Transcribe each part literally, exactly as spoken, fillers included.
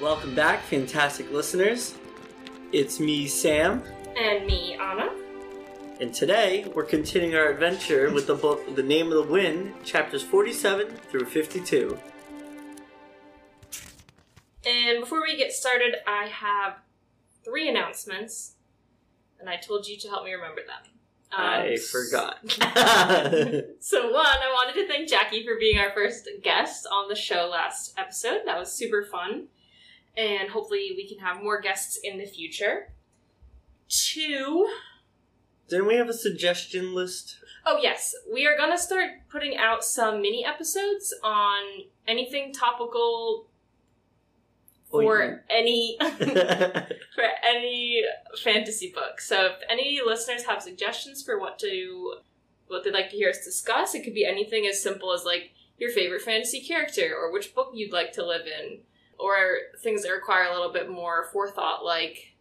Welcome back, fantastic listeners. It's me, Sam. And me, Anna. And today, we're continuing our adventure with the book The Name of the Wind, chapters forty-seven through fifty-two. And before we get started, I have three announcements, and I told you to help me remember them. Um, I forgot. So one, I wanted to thank Jackie for being our first guest on the show last episode. That was super fun. And hopefully we can have more guests in the future. Two. Didn't we have a suggestion list? Oh, yes. We are going to start putting out some mini episodes on anything topical for Ointment. any for any fantasy book. So if any listeners have suggestions for what to what they'd like to hear us discuss, it could be anything as simple as like your favorite fantasy character or which book you'd like to live in, or things that require a little bit more forethought, like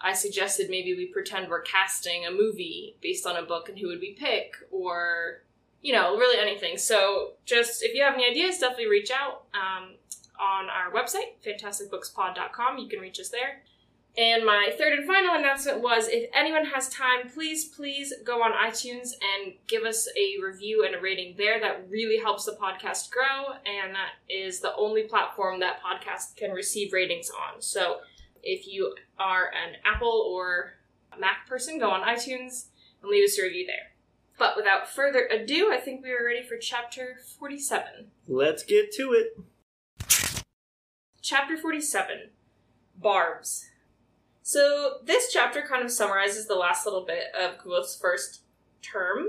I suggested maybe we pretend we're casting a movie based on a book and who would we pick, or, you know, really anything. So just if you have any ideas, definitely reach out. Um, on our website, fantastic books pod dot com. You can reach us there. And my third and final announcement was, if anyone has time, please, please go on iTunes and give us a review and a rating there. That really helps the podcast grow, and that is the only platform that podcasts can receive ratings on. So if you are an Apple or a Mac person, go on iTunes and leave us a review there. But without further ado, I think we are ready for chapter forty-seven. Let's get to it. Chapter forty-seven, Barbs. So this chapter kind of summarizes the last little bit of Kubo's first term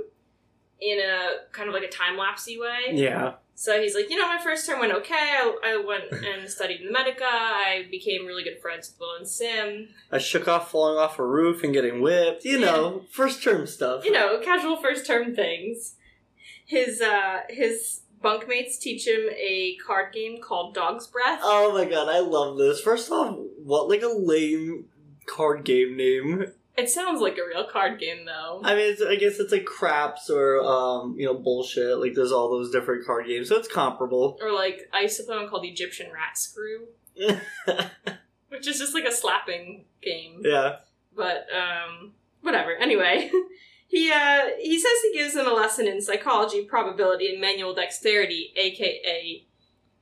in a kind of like a time-lapsey way. Yeah. So he's like, you know, my first term went okay. I, I went and studied in the Medica. I became really good friends with Will and Sim. I shook off falling off a roof and getting whipped. You know, yeah. First term stuff. You know, casual first term things. His, uh, his... bunkmates teach him a card game called Dog's Breath. Oh my god, I love this. First off, what, like, a lame card game name. It sounds like a real card game, though. I mean, it's, I guess it's like craps or, um, you know, bullshit. Like, there's all those different card games, so it's comparable. Or, like, I used to play one called Egyptian Rat Screw, which is just, like, a slapping game. Yeah. But, um, whatever. Anyway... He, uh, he says he gives him a lesson in psychology, probability, and manual dexterity, a k a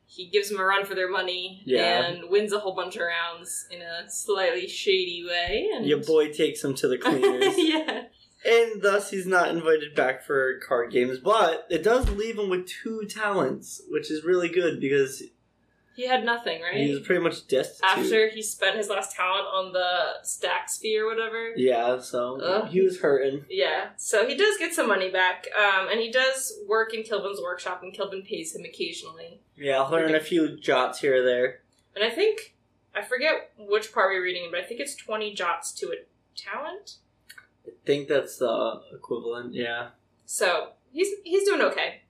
he gives him a run for their money, yeah, and wins a whole bunch of rounds in a slightly shady way. And... your boy takes him to the cleaners. Yeah. And thus he's not invited back for card games, but it does leave him with two talents, which is really good because... he had nothing, right? He was pretty much destitute. After he spent his last talent on the stack sphere or whatever. Yeah, so Ugh. he was hurting. Yeah, so he does get some money back, um, and he does work in Kilvin's workshop, and Kilvin pays him occasionally. Yeah, I'll learn a few jots here or there. And I think, I forget which part we were reading, but I think it's twenty jots to a talent? I think that's the equivalent, yeah. So, he's he's doing okay.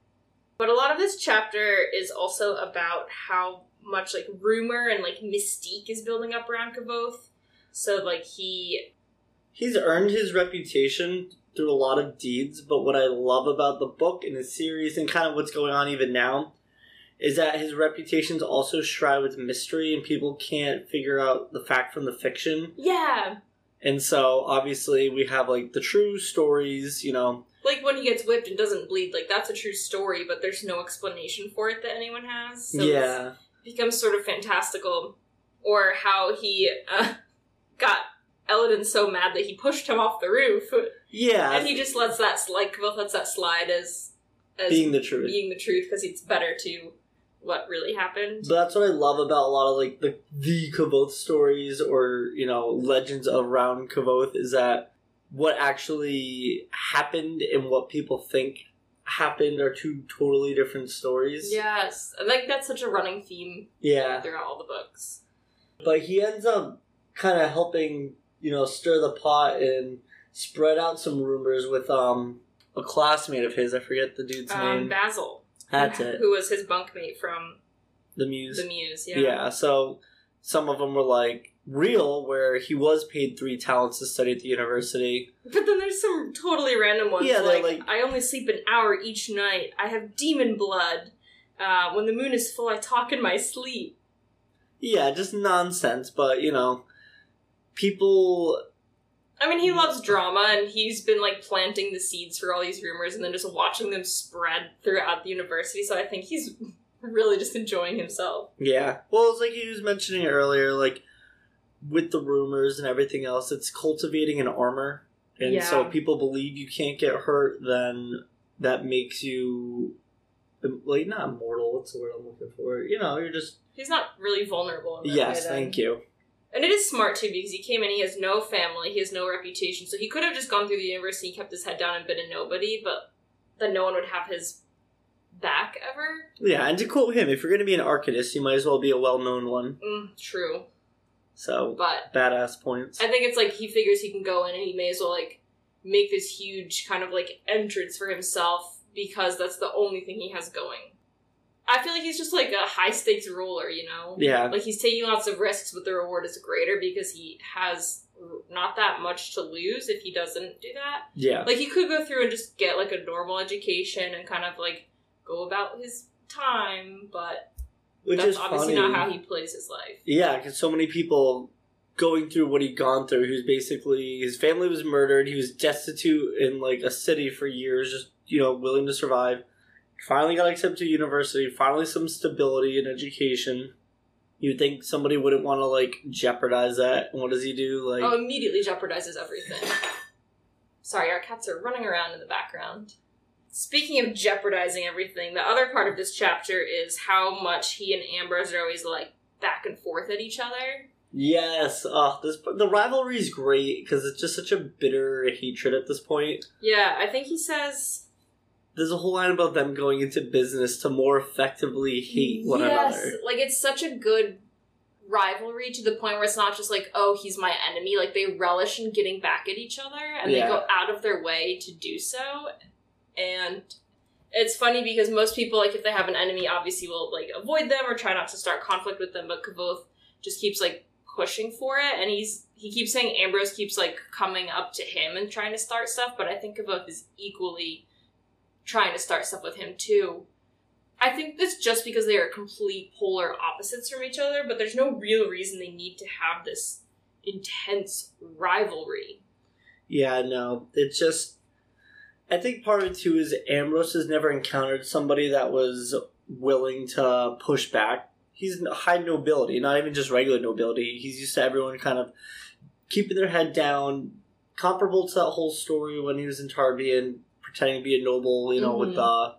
But a lot of this chapter is also about how much, like, rumor and, like, mystique is building up around Kuboth. So, like, he... he's earned his reputation through a lot of deeds, but what I love about the book and the series and kind of what's going on even now is that his reputation's also shrouded with mystery and people can't figure out the fact from the fiction. Yeah. And so, obviously, we have, like, the true stories, you know... like, when he gets whipped and doesn't bleed, like, that's a true story, but there's no explanation for it that anyone has. So yeah. It becomes sort of fantastical. Or how he uh, got Elodin so mad that he pushed him off the roof. Yeah. And he just lets that, like, well, lets that slide as... as being the truth. Being the truth, because it's better to what really happened. But that's what I love about a lot of, like, the, the Kuboth stories or, you know, legends around Kuboth is that what actually happened and what people think happened are two totally different stories. Yes. I think that's such a running theme yeah. throughout all the books. But he ends up kind of helping, you know, stir the pot and spread out some rumors with um a classmate of his. I forget the dude's um, name. Basil. That's who, it. Who was his bunkmate from... The Muse. The Muse, yeah. Yeah, so some of them were like, real, where he was paid three talents to study at the university. But then there's some totally random ones. Yeah, like, like, I only sleep an hour each night. I have demon blood. Uh, when the moon is full, I talk in my sleep. Yeah, just nonsense, but, you know, people... I mean, he loves drama, and he's been, like, planting the seeds for all these rumors and then just watching them spread throughout the university, so I think he's really just enjoying himself. Yeah. Well, it's like he was mentioning earlier, like, with the rumors and everything else, it's cultivating an armor, and yeah. so if people believe you can't get hurt, then that makes you... Like, not immortal, what's the word I'm looking for? You know, you're just... He's not really vulnerable in that yes, way. Yes, thank you. And it is smart, too, because he came in, he has no family, he has no reputation, so he could have just gone through the university, kept his head down and been a nobody, but then no one would have his back ever. Yeah, and to quote him, if you're going to be an Arcanus, you might as well be a well-known one. Mm, true. So, but badass points. I think it's like he figures he can go in and he may as well, like, make this huge kind of, like, entrance for himself, because that's the only thing he has going. I feel like he's just like a high-stakes roller, you know? Yeah. Like, he's taking lots of risks, but the reward is greater because he has not that much to lose if he doesn't do that. Yeah. Like, he could go through and just get, like, a normal education and kind of, like, go about his time, but Which that's is obviously funny. Not how he plays his life. Yeah, because so many people going through what he'd gone through, he was basically... His family was murdered, he was destitute in, like, a city for years, just, you know, willing to survive. Finally got accepted to university. Finally some stability in education. You'd think somebody wouldn't want to, like, jeopardize that. And what does he do? Like, oh, immediately jeopardizes everything. Sorry, our cats are running around in the background. Speaking of jeopardizing everything, the other part of this chapter is how much he and Ambrose are always, like, back and forth at each other. Yes, uh, this the rivalry is great because it's just such a bitter hatred at this point. Yeah, I think he says... There's a whole line about them going into business to more effectively hate one yes, another. Yes, like, it's such a good rivalry to the point where it's not just like, oh, he's my enemy. Like, they relish in getting back at each other, and yeah. they go out of their way to do so. And it's funny because most people, like, if they have an enemy, obviously will, like, avoid them or try not to start conflict with them, but Kubo just keeps, like, pushing for it, and he's he keeps saying Ambrose keeps, like, coming up to him and trying to start stuff, but I think Kubo is equally... trying to start stuff with him, too. I think that's just because they are complete polar opposites from each other, but there's no real reason they need to have this intense rivalry. Yeah, no. It's just... I think part of it, too, is Ambrose has never encountered somebody that was willing to push back. He's high nobility, not even just regular nobility. He's used to everyone kind of keeping their head down, comparable to that whole story when he was in Tarbean, pretending to be a noble, you know, mm-hmm. with the,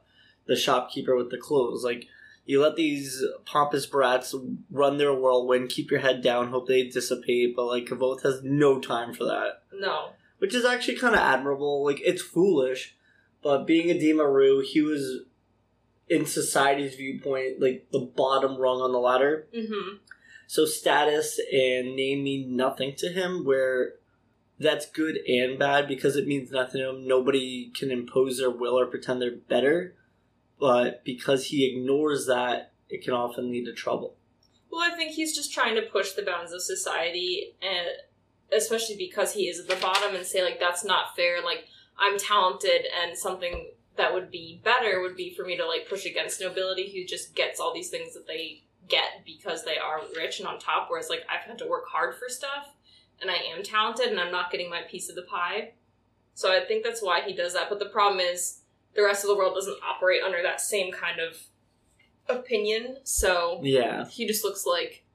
the shopkeeper with the clothes. Like, you let these pompous brats run their whirlwind, keep your head down, hope they dissipate, but, like, Kavoth has no time for that. No. Which is actually kind of admirable. Like, it's foolish, but being a Demaru, he was, in society's viewpoint, like, the bottom rung on the ladder. Mm-hmm. So status and name mean nothing to him, where... That's good and bad because it means nothing to him. Nobody can impose their will or pretend they're better. But because he ignores that, it can often lead to trouble. Well, I think he's just trying to push the bounds of society, and especially because he is at the bottom, and say, like, that's not fair. Like, I'm talented, and something that would be better would be for me to, like, push against nobility who just gets all these things that they get because they are rich and on top, whereas, like, I've had to work hard for stuff. And I am talented, and I'm not getting my piece of the pie. So I think that's why he does that. But the problem is, the rest of the world doesn't operate under that same kind of opinion. So yeah. he just looks like...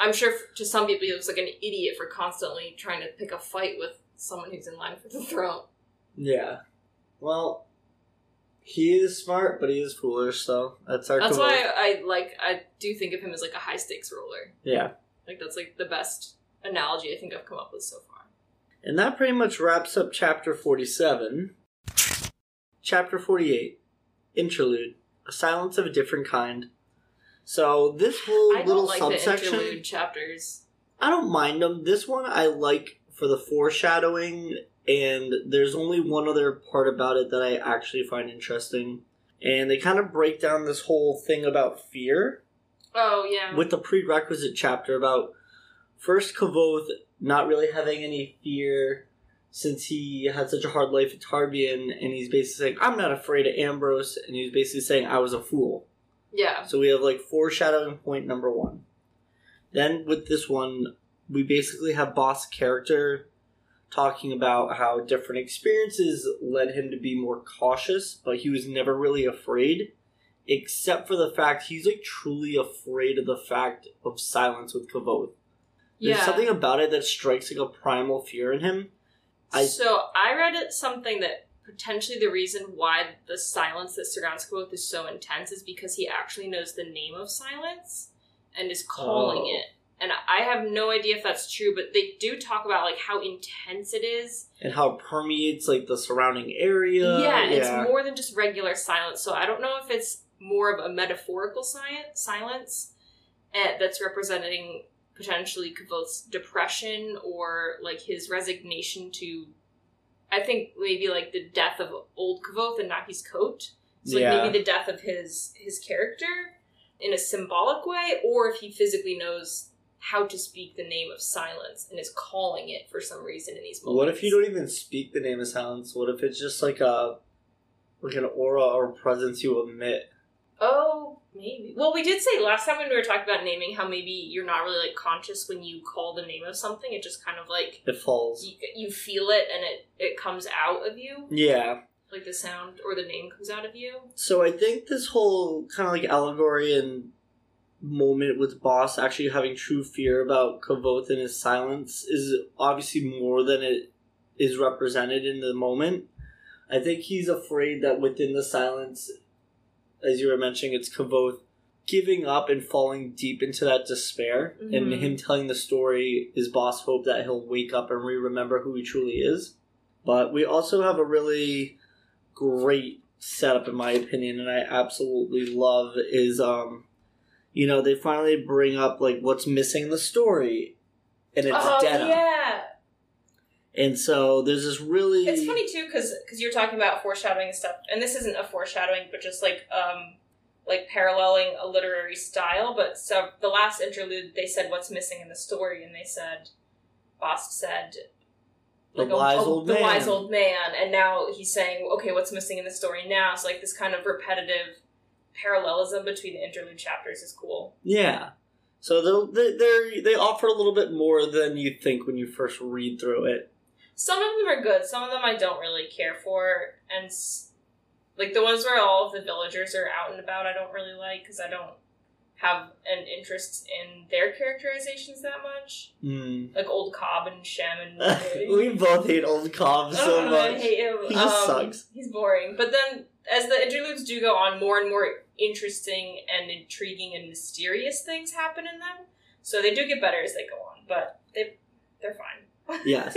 I'm sure to some people he looks like an idiot for constantly trying to pick a fight with someone who's in line for the throne. Yeah. Well, he is smart, but he is foolish, so that's our... That's why I, I like. I do think of him as, like, a high-stakes ruler. Yeah. Like, that's, like, the best... analogy I think I've come up with so far. And that pretty much wraps up chapter forty-seven. Chapter forty-eight. Interlude. A silence of a different kind. So this whole I little like subsection... I don't interlude chapters. I don't mind them. This one I like for the foreshadowing, and there's only one other part about it that I actually find interesting. And they kind of break down this whole thing about fear. Oh, yeah. With the prerequisite chapter about... First, Kavoth not really having any fear since he had such a hard life at Tarbean, and he's basically saying, I'm not afraid of Ambrose, and he's basically saying, I was a fool. Yeah. So we have, like, foreshadowing point number one. Then with this one, we basically have boss character talking about how different experiences led him to be more cautious, but he was never really afraid, except for the fact he's like truly afraid of the fact of silence with Kavoth. Yeah. There's something about it that strikes like a primal fear in him. I... So I read it something that potentially the reason why the silence that surrounds Kavoth is so intense is because he actually knows the name of silence and is calling oh. it. And I have no idea if that's true, but they do talk about, like, how intense it is. And how it permeates, like, the surrounding area. Yeah, yeah. It's more than just regular silence. So I don't know if it's more of a metaphorical science, silence uh, that's representing potentially Kavoth's depression or, like, his resignation to, I think, maybe, like, the death of old Kavoth and not his coat. So, like, yeah. maybe the death of his his character in a symbolic way, or if he physically knows how to speak the name of silence and is calling it for some reason in these moments. What if you don't even speak the name of silence? What if it's just like a like an aura or presence you emit? Oh, maybe. Well, we did say last time when we were talking about naming how maybe you're not really like conscious when you call the name of something. It just kind of like it falls. You, you feel it and it it comes out of you. Yeah. Like the sound or the name comes out of you. So I think this whole kind of like allegory and moment with boss actually having true fear about Kavoth and his silence is obviously more than it is represented in the moment. I think he's afraid that within the silence, as you were mentioning, it's Kavoth giving up and falling deep into that despair, mm-hmm. and him telling the story is boss hope that he'll wake up and re-remember who he truly is. But we also have a really great setup, in my opinion, and I absolutely love is um you know, they finally bring up, like, what's missing in the story. And it's oh, Denna. yeah. And so there's this really... It's funny, too, because you're talking about foreshadowing and stuff. And this isn't a foreshadowing, but just, like, um, like paralleling a literary style. But so the last interlude, they said, what's missing in the story? And they said, Boss said... Like the wise a, a, old man. The wise old man. And now he's saying, okay, what's missing in the story now? So, like, this kind of repetitive... parallelism between the interlude chapters is cool. Yeah. So they they they offer a little bit more than you think when you first read through it. Some of them are good. Some of them I don't really care for. And, like, the ones where all of the villagers are out and about I don't really like because I don't have an interest in their characterizations that much. Mm. Like Old Cobb and Shem and... We both hate Old Cobb so oh, much. I hate him. He just um, sucks. He's boring. But then... as the interludes do go on, more and more interesting and intriguing and mysterious things happen in them. So they do get better as they go on, but they, they're fine. Yes.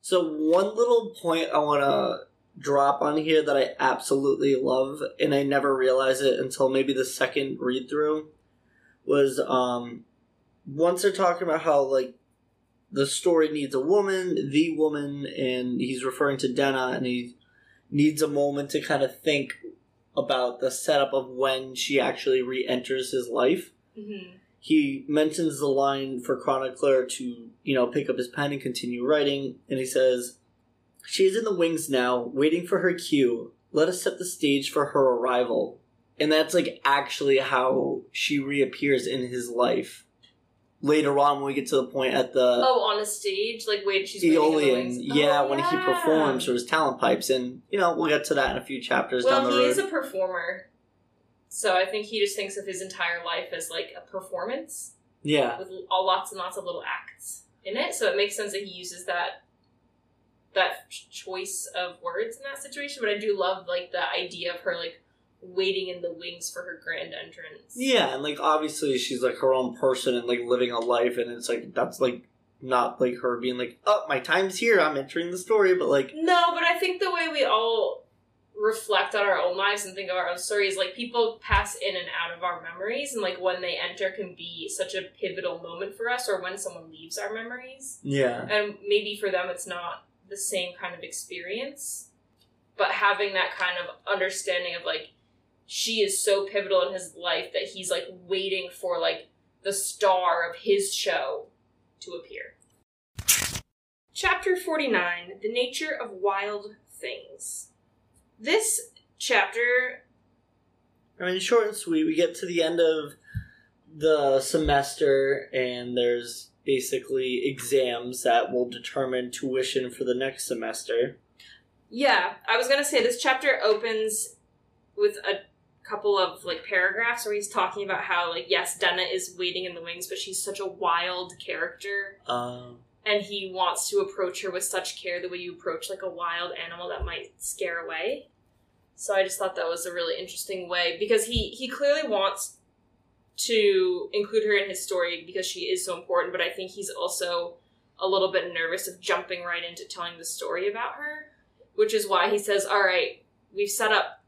So one little point I want to drop on here that I absolutely love, and I never realized it until maybe the second read-through, was um, once they're talking about how, like, the story needs a woman, the woman, and he's referring to Denna, and he... needs a moment to kind of think about the setup of when she actually re-enters his life. Mm-hmm. He mentions the line for Chronicler to, you know, pick up his pen and continue writing, and he says, "She is in the wings now, waiting for her cue. Let us set the stage for her arrival." And that's, like, actually how she reappears in his life. Later on, when we get to the point at the... Oh, on a stage? Like, wait, she's Aeolian, waiting in the yeah, oh, when yeah. he performs for his talent pipes. And, you know, we'll get to that in a few chapters well, down the road. Well, he is a performer. So I think he just thinks of his entire life as, like, a performance. Yeah. With all lots and lots of little acts in it. So it makes sense that he uses that that choice of words in that situation. But I do love, like, the idea of her, like, waiting in the wings for her grand entrance. Yeah, and, like, obviously she's, like, her own person and, like, living a life, and it's, like, that's, like, not, like, her being, like, oh, my time's here, I'm entering the story, but, like... No, but I think the way we all reflect on our own lives and think of our own stories, like, people pass in and out of our memories, and, like, when they enter can be such a pivotal moment for us, or when someone leaves our memories. Yeah. And maybe for them it's not the same kind of experience, but having that kind of understanding of, like, she is so pivotal in his life that he's, like, waiting for, like, the star of his show to appear. Chapter forty-nine, The Nature of Wild Things. This chapter... I mean, short and sweet, we get to the end of the semester, and there's basically exams that will determine tuition for the next semester. Yeah, I was going to say, this chapter opens with a couple of, like, paragraphs where he's talking about how, like, yes, Denna is waiting in the wings, but she's such a wild character. Um... And he wants to approach her with such care the way you approach, like, a wild animal that might scare away. So I just thought that was a really interesting way, because he, he clearly wants to include her in his story because she is so important, but I think he's also a little bit nervous of jumping right into telling the story about her, which is why he says, all right, we've set up,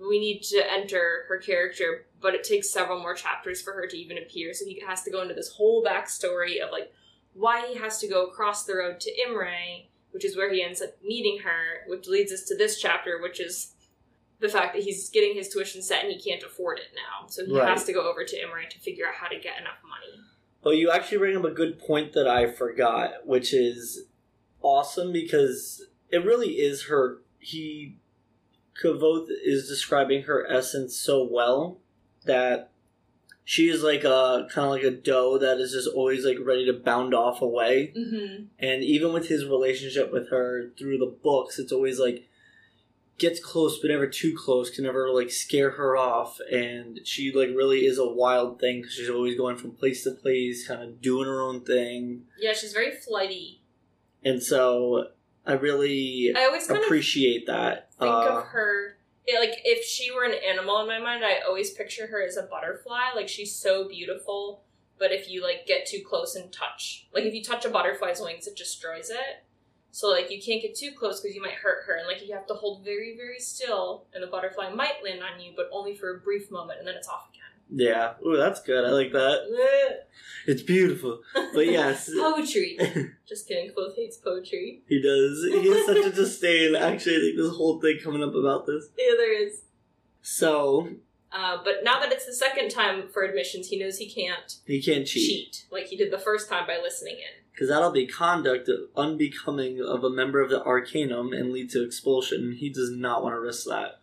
we need to enter her character, but it takes several more chapters for her to even appear, so he has to go into this whole backstory of, like, why he has to go across the road to Imre, which is where he ends up meeting her, which leads us to this chapter, which is the fact that he's getting his tuition set and he can't afford it now. So he right. has to go over to Imre to figure out how to get enough money. Well, you actually bring up a good point that I forgot, which is awesome because it really is her. He, Kavoth is describing her essence so well that she is like a kind of like a doe that is just always like ready to bound off away. Mm-hmm. And even with his relationship with her through the books, it's always like gets close but never too close, can never like scare her off. And she like really is a wild thing because she's always going from place to place, kind of doing her own thing. Yeah, she's very flighty. And so I really I always kind appreciate of that. Think uh, of her. Yeah, like, if she were an animal in my mind, I always picture her as a butterfly. Like, she's so beautiful, but if you, like, get too close and touch... Like, if you touch a butterfly's wings, it destroys it. So, like, you can't get too close because you might hurt her. And, like, you have to hold very, very still, and the butterfly might land on you, but only for a brief moment, and then it's off again. Yeah. Ooh, that's good. I like that. It's beautiful. But, yes. Poetry. Just kidding. Both hates poetry. He does. He has such a disdain. Actually, I think there's a whole thing coming up about this. Yeah, there is. So. Uh, but now that it's the second time for admissions, he knows he can't. He can't cheat. Cheat. Like he did the first time by listening in. Because that'll be conduct of unbecoming of a member of the Arcanum and lead to expulsion. He does not want to risk that.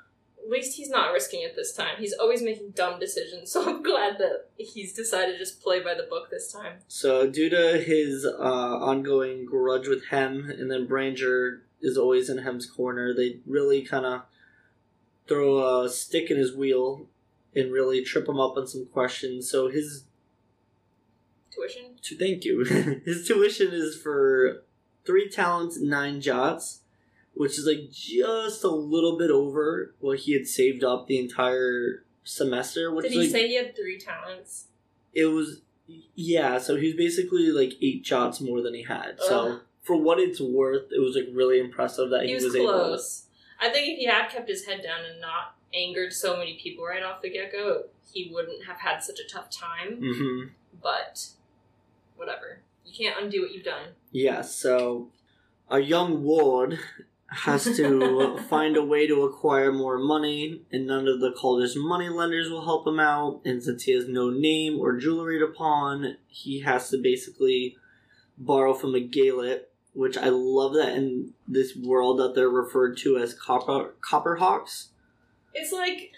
At least he's not risking it this time. He's always making dumb decisions, so I'm glad that he's decided to just play by the book this time. So due to his uh, ongoing grudge with Hemme, and then Brandeur is always in Hemme's corner, they really kind of throw a stick in his wheel and really trip him up on some questions. So his... Tuition? Tu- thank you. His tuition is for three talents, nine jots. Which is, like, just a little bit over what he had saved up the entire semester. Which Did he like, say he had three talents? It was, yeah, so he was basically, like, eight jots more than he had. Ugh. So, for what it's worth, it was, like, really impressive that he, he was, was able to... He was close. I think if he had kept his head down and not angered so many people right off the get-go, he wouldn't have had such a tough time. Mm-hmm. But, whatever. You can't undo what you've done. Yeah, so, a young ward... has to find a way to acquire more money, and none of the college money lenders will help him out, and since he has no name or jewelry to pawn, he has to basically borrow from a Galet, which I love that in this world that they're referred to as copper copperhawks. It's like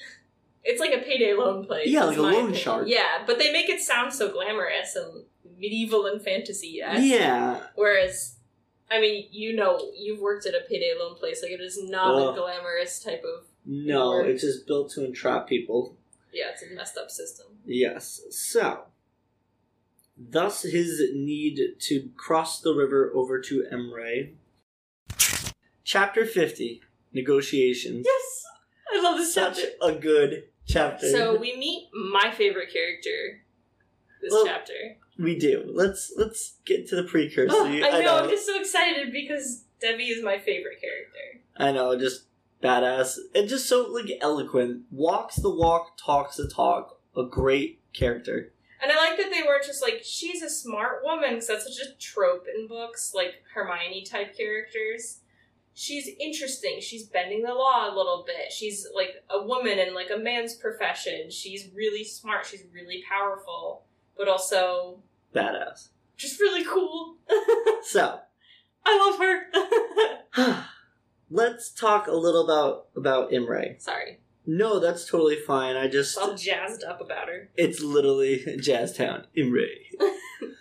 it's like a payday loan place. Yeah, like a loan opinion. Shark. Yeah, but they make it sound so glamorous and medieval and fantasy-esque. Yeah. Whereas I mean, you know, you've worked at a payday loan place. Like, it is not uh, a glamorous type of... No, work. It's just built to entrap people. Yeah, it's a messed up system. Yes. So, thus his need to cross the river over to Imre. Chapter fifty, Negotiations. Yes! I love this Such chapter. Such a good chapter. So, we meet my favorite character this well, chapter. We do. Let's let's get to the precursor. Oh, I, know, I know, I'm just so excited because Devi is my favorite character. I know, just badass. And just so, like, eloquent. Walks the walk, talks the talk. A great character. And I like that they weren't just like, she's a smart woman, because that's such a trope in books, like Hermione-type characters. She's interesting. She's bending the law a little bit. She's, like, a woman in, like, a man's profession. She's really smart. She's really powerful. But also... badass. Just really cool. So. I love her. Let's talk a little about, about Imre. Sorry. No, that's totally fine. I just... all jazzed up about her. It's literally Jazztown. Imre.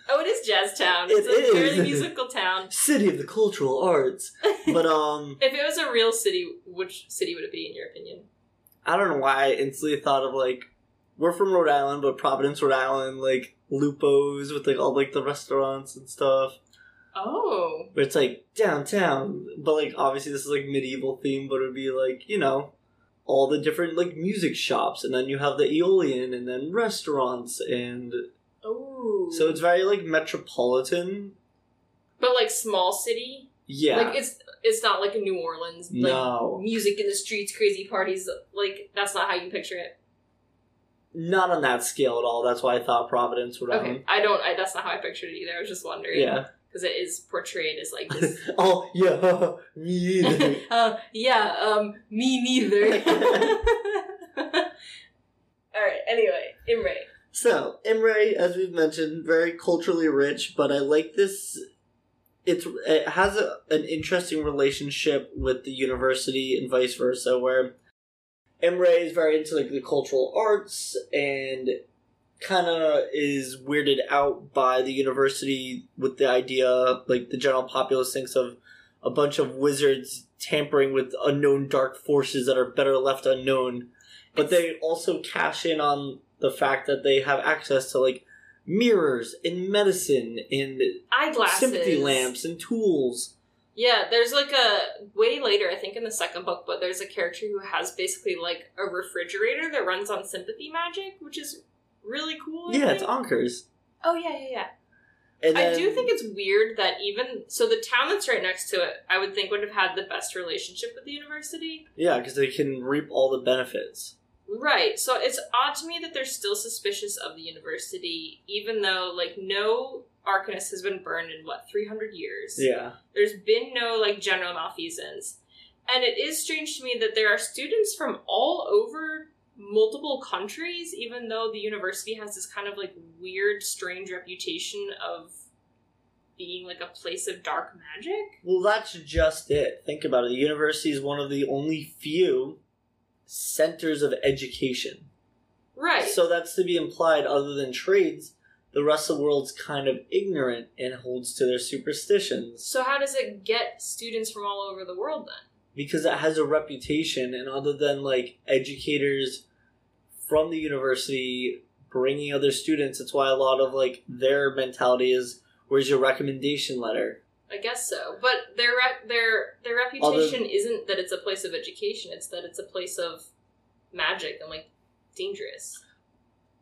Oh, it is Jazztown. It it's is. a very musical town. City of the cultural arts. But, um... if it was a real city, which city would it be, in your opinion? I don't know why I instantly thought of, like, we're from Rhode Island, but Providence, Rhode Island, like, Lupo's with, like, all, like, the restaurants and stuff. Oh. Where it's, like, downtown. But, like, obviously this is, like, medieval theme, but it would be, like, you know... all the different, like, music shops, and then you have the Aeolian, and then restaurants, and... oh. So it's very, like, metropolitan. But, like, small city? Yeah. Like, it's it's not, like, New Orleans. Like, no. Music in the streets, crazy parties. Like, that's not how you picture it. Not on that scale at all. That's why I thought Providence would... okay, own. I don't... I, that's not how I pictured it either. I was just wondering. Yeah. Because it is portrayed as, like, this... oh, yeah, uh, me neither. uh, yeah, um, me neither. Alright, anyway, Imre. So, Imre, as we've mentioned, very culturally rich, but I like this... It's, it has a, an interesting relationship with the university and vice versa, where Imre is very into, like, the cultural arts and... kind of is weirded out by the university with the idea, like, the general populace thinks of a bunch of wizards tampering with unknown dark forces that are better left unknown. But they also cash in on the fact that they have access to, like, mirrors and medicine and eyeglasses, sympathy lamps and tools. Yeah, there's, like, a... way later, I think in the second book, but there's a character who has basically, like, a refrigerator that runs on sympathy magic, which is... really cool. I yeah, think. It's Ankers. Oh, yeah, yeah, yeah. And then, I do think it's weird that even... so the town that's right next to it, I would think would have had the best relationship with the university. Yeah, because they can reap all the benefits. Right. So it's odd to me that they're still suspicious of the university, even though, like, no Arcanus has been burned in, what, three hundred years? Yeah. There's been no, like, general malfeasance. And it is strange to me that there are students from all over... multiple countries, even though the university has this kind of, like, weird, strange reputation of being, like, a place of dark magic. Well, that's just it. Think about it. The university is one of the only few centers of education. Right. So that's to be implied, other than trades, the rest of the world's kind of ignorant and holds to their superstitions. So how does it get students from all over the world, then? Because it has a reputation, and other than, like, educators from the university bringing other students, that's why a lot of, like, their mentality is, where's your recommendation letter? I guess so. But their re- their their reputation Although, isn't that it's a place of education, it's that it's a place of magic and, like, dangerous.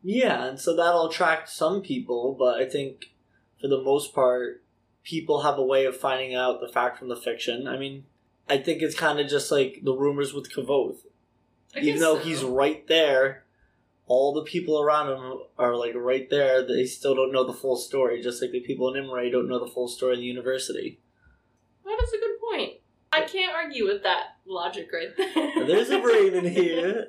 Yeah, and so that'll attract some people, but I think, for the most part, people have a way of finding out the fact from the fiction. I mean... I think it's kind of just like the rumors with Kavoth. Even though so. He's right there, all the people around him are, like, right there. They still don't know the full story, just like the people in Imre don't know the full story in the university. That is a good point. I can't argue with that logic right there. There's a brain in here.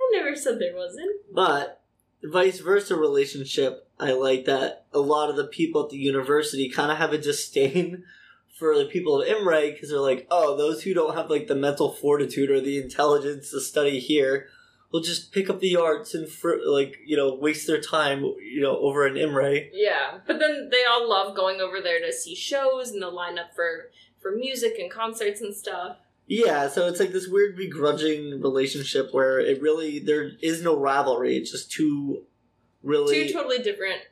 I never said there wasn't. But the vice versa relationship, I like that a lot of the people at the university kind of have a disdain for the people of Imre, because they're like, oh, those who don't have, like, the mental fortitude or the intelligence to study here will just pick up the arts and, fr- like, you know, waste their time, you know, over in Imre. Yeah, but then they all love going over there to see shows, and they'll line up for, for music and concerts and stuff. Yeah, so it's, like, this weird begrudging relationship where it really, there is no rivalry, it's just two really... two totally different...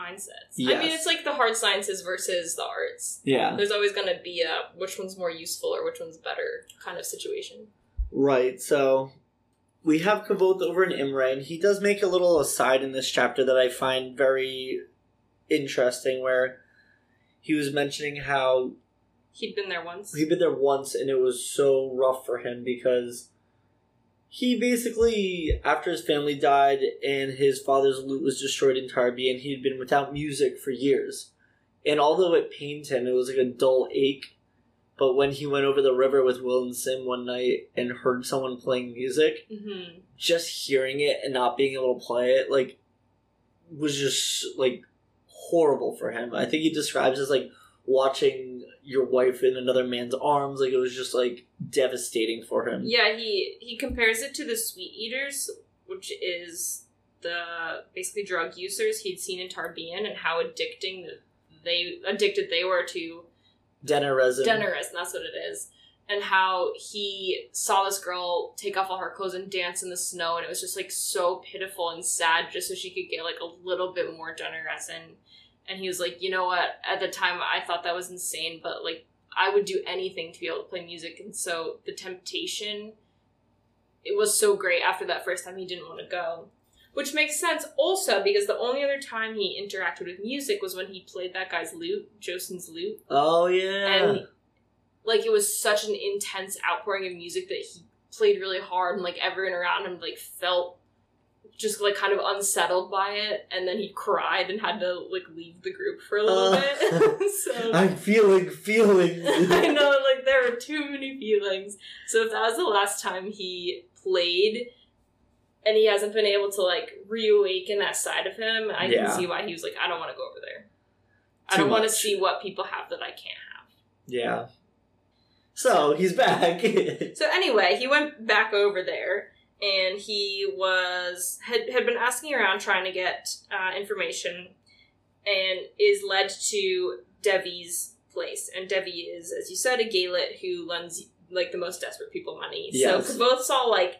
mindsets. Yes. I mean, it's like the hard sciences versus the arts. Yeah. There's always going to be a which one's more useful or which one's better kind of situation. Right, so we have Kavoth over in Imre, and he does make a little aside in this chapter that I find very interesting, where he was mentioning how... He'd been there once. He'd been there once, and it was so rough for him because... he basically, after his family died and his father's loot was destroyed in Tarbi, and he'd been without music for years. And although it pained him, it was like a dull ache. But when he went over the river with Will and Sim one night and heard someone playing music, mm-hmm. just hearing it and not being able to play it, like, was just, like, horrible for him. I think he describes it as, like, watching your wife in another man's arms. Like, it was just, like, devastating for him. Yeah, he, he compares it to the Sweet Eaters, which is the, basically, drug users he'd seen in Tarbean and how addicting they, addicted they were to... Denna resin. Denna resin, that's what it is. And how he saw this girl take off all her clothes and dance in the snow, and it was just, like, so pitiful and sad just so she could get, like, a little bit more Denna resin. And he was like, you know what, at the time I thought that was insane, but, like, I would do anything to be able to play music. And so the temptation, it was so great after that first time he didn't want to go. Which makes sense also, because the only other time he interacted with music was when he played that guy's lute, Josen's lute. Oh, yeah. And, like, it was such an intense outpouring of music that he played really hard, and, like, everyone around him, like, felt... just, like, kind of unsettled by it, and then he cried and had to, like, leave the group for a little uh, bit. so, I'm feeling feelings. I know, like, there were too many feelings. So if that was the last time he played, and he hasn't been able to, like, reawaken that side of him, I yeah. can see why he was like, I don't want to go over there. Too I don't want to see what people have that I can't have. Yeah. So, he's back. So anyway, he went back over there. And he was had, had been asking around trying to get uh, information, and is led to Devi's place. And Devi is, as you said, a Gaelit who lends, like, the most desperate people money. Yes. So Kubo saw, like,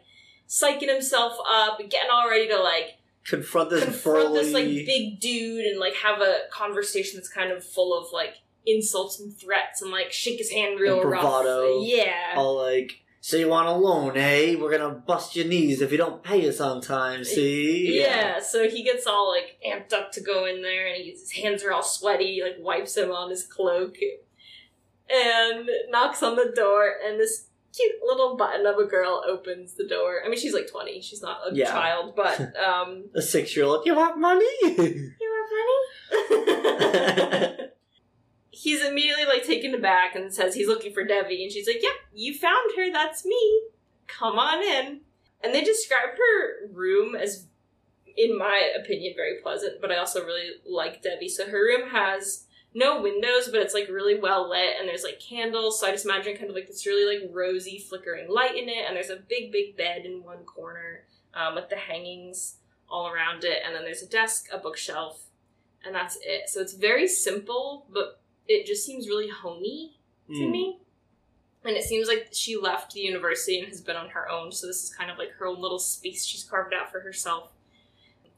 psyching himself up, getting all ready to, like, confront this confront this like big dude and, like, have a conversation that's kind of full of, like, insults and threats and, like, shake his hand real and bravado, rough. Yeah, all like. So you want a loan, eh? We're gonna bust your knees if you don't pay us on time, see? Yeah, yeah, so he gets all, like, amped up to go in there, and he, his hands are all sweaty, he, like, wipes him on his cloak, and knocks on the door, and this cute little button of a girl opens the door. I mean, she's, like, twenty, she's not a yeah. child, but, um... a six-year-old, you have money? You have money? He's immediately, like, taken aback and says he's looking for Devi. And she's like, yep, you found her. That's me. Come on in. And they described her room as, in my opinion, very pleasant. But I also really like Devi. So her room has no windows, but it's, like, really well lit. And there's, like, candles. So I just imagine kind of, like, this really, like, rosy flickering light in it. And there's a big, big bed in one corner um, with the hangings all around it. And then there's a desk, a bookshelf, and that's it. So it's very simple, but... it just seems really homey to mm. me. And it seems like she left the university and has been on her own, so this is kind of like her own little space she's carved out for herself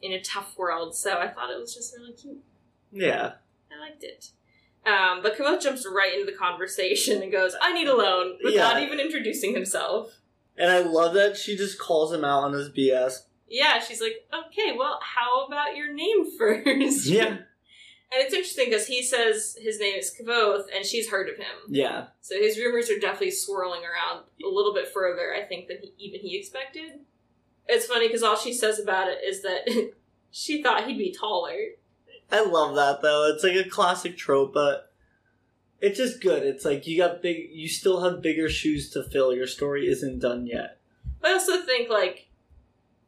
in a tough world, so I thought it was just really cute. Yeah. I liked it. Um, but Kubo jumps right into the conversation and goes, I need a loan, without yeah. even introducing himself. And I love that she just calls him out on his B S. Yeah, she's like, okay, well, how about your name first? Yeah. And it's interesting because he says his name is Kvoth, and she's heard of him. Yeah. So his rumors are definitely swirling around a little bit further, I think, than he, even he expected. It's funny because all she says about it is that she thought he'd be taller. I love that, though. It's like a classic trope, but it's just good. It's like you got big, you still have bigger shoes to fill. Your story isn't done yet. But I also think, like,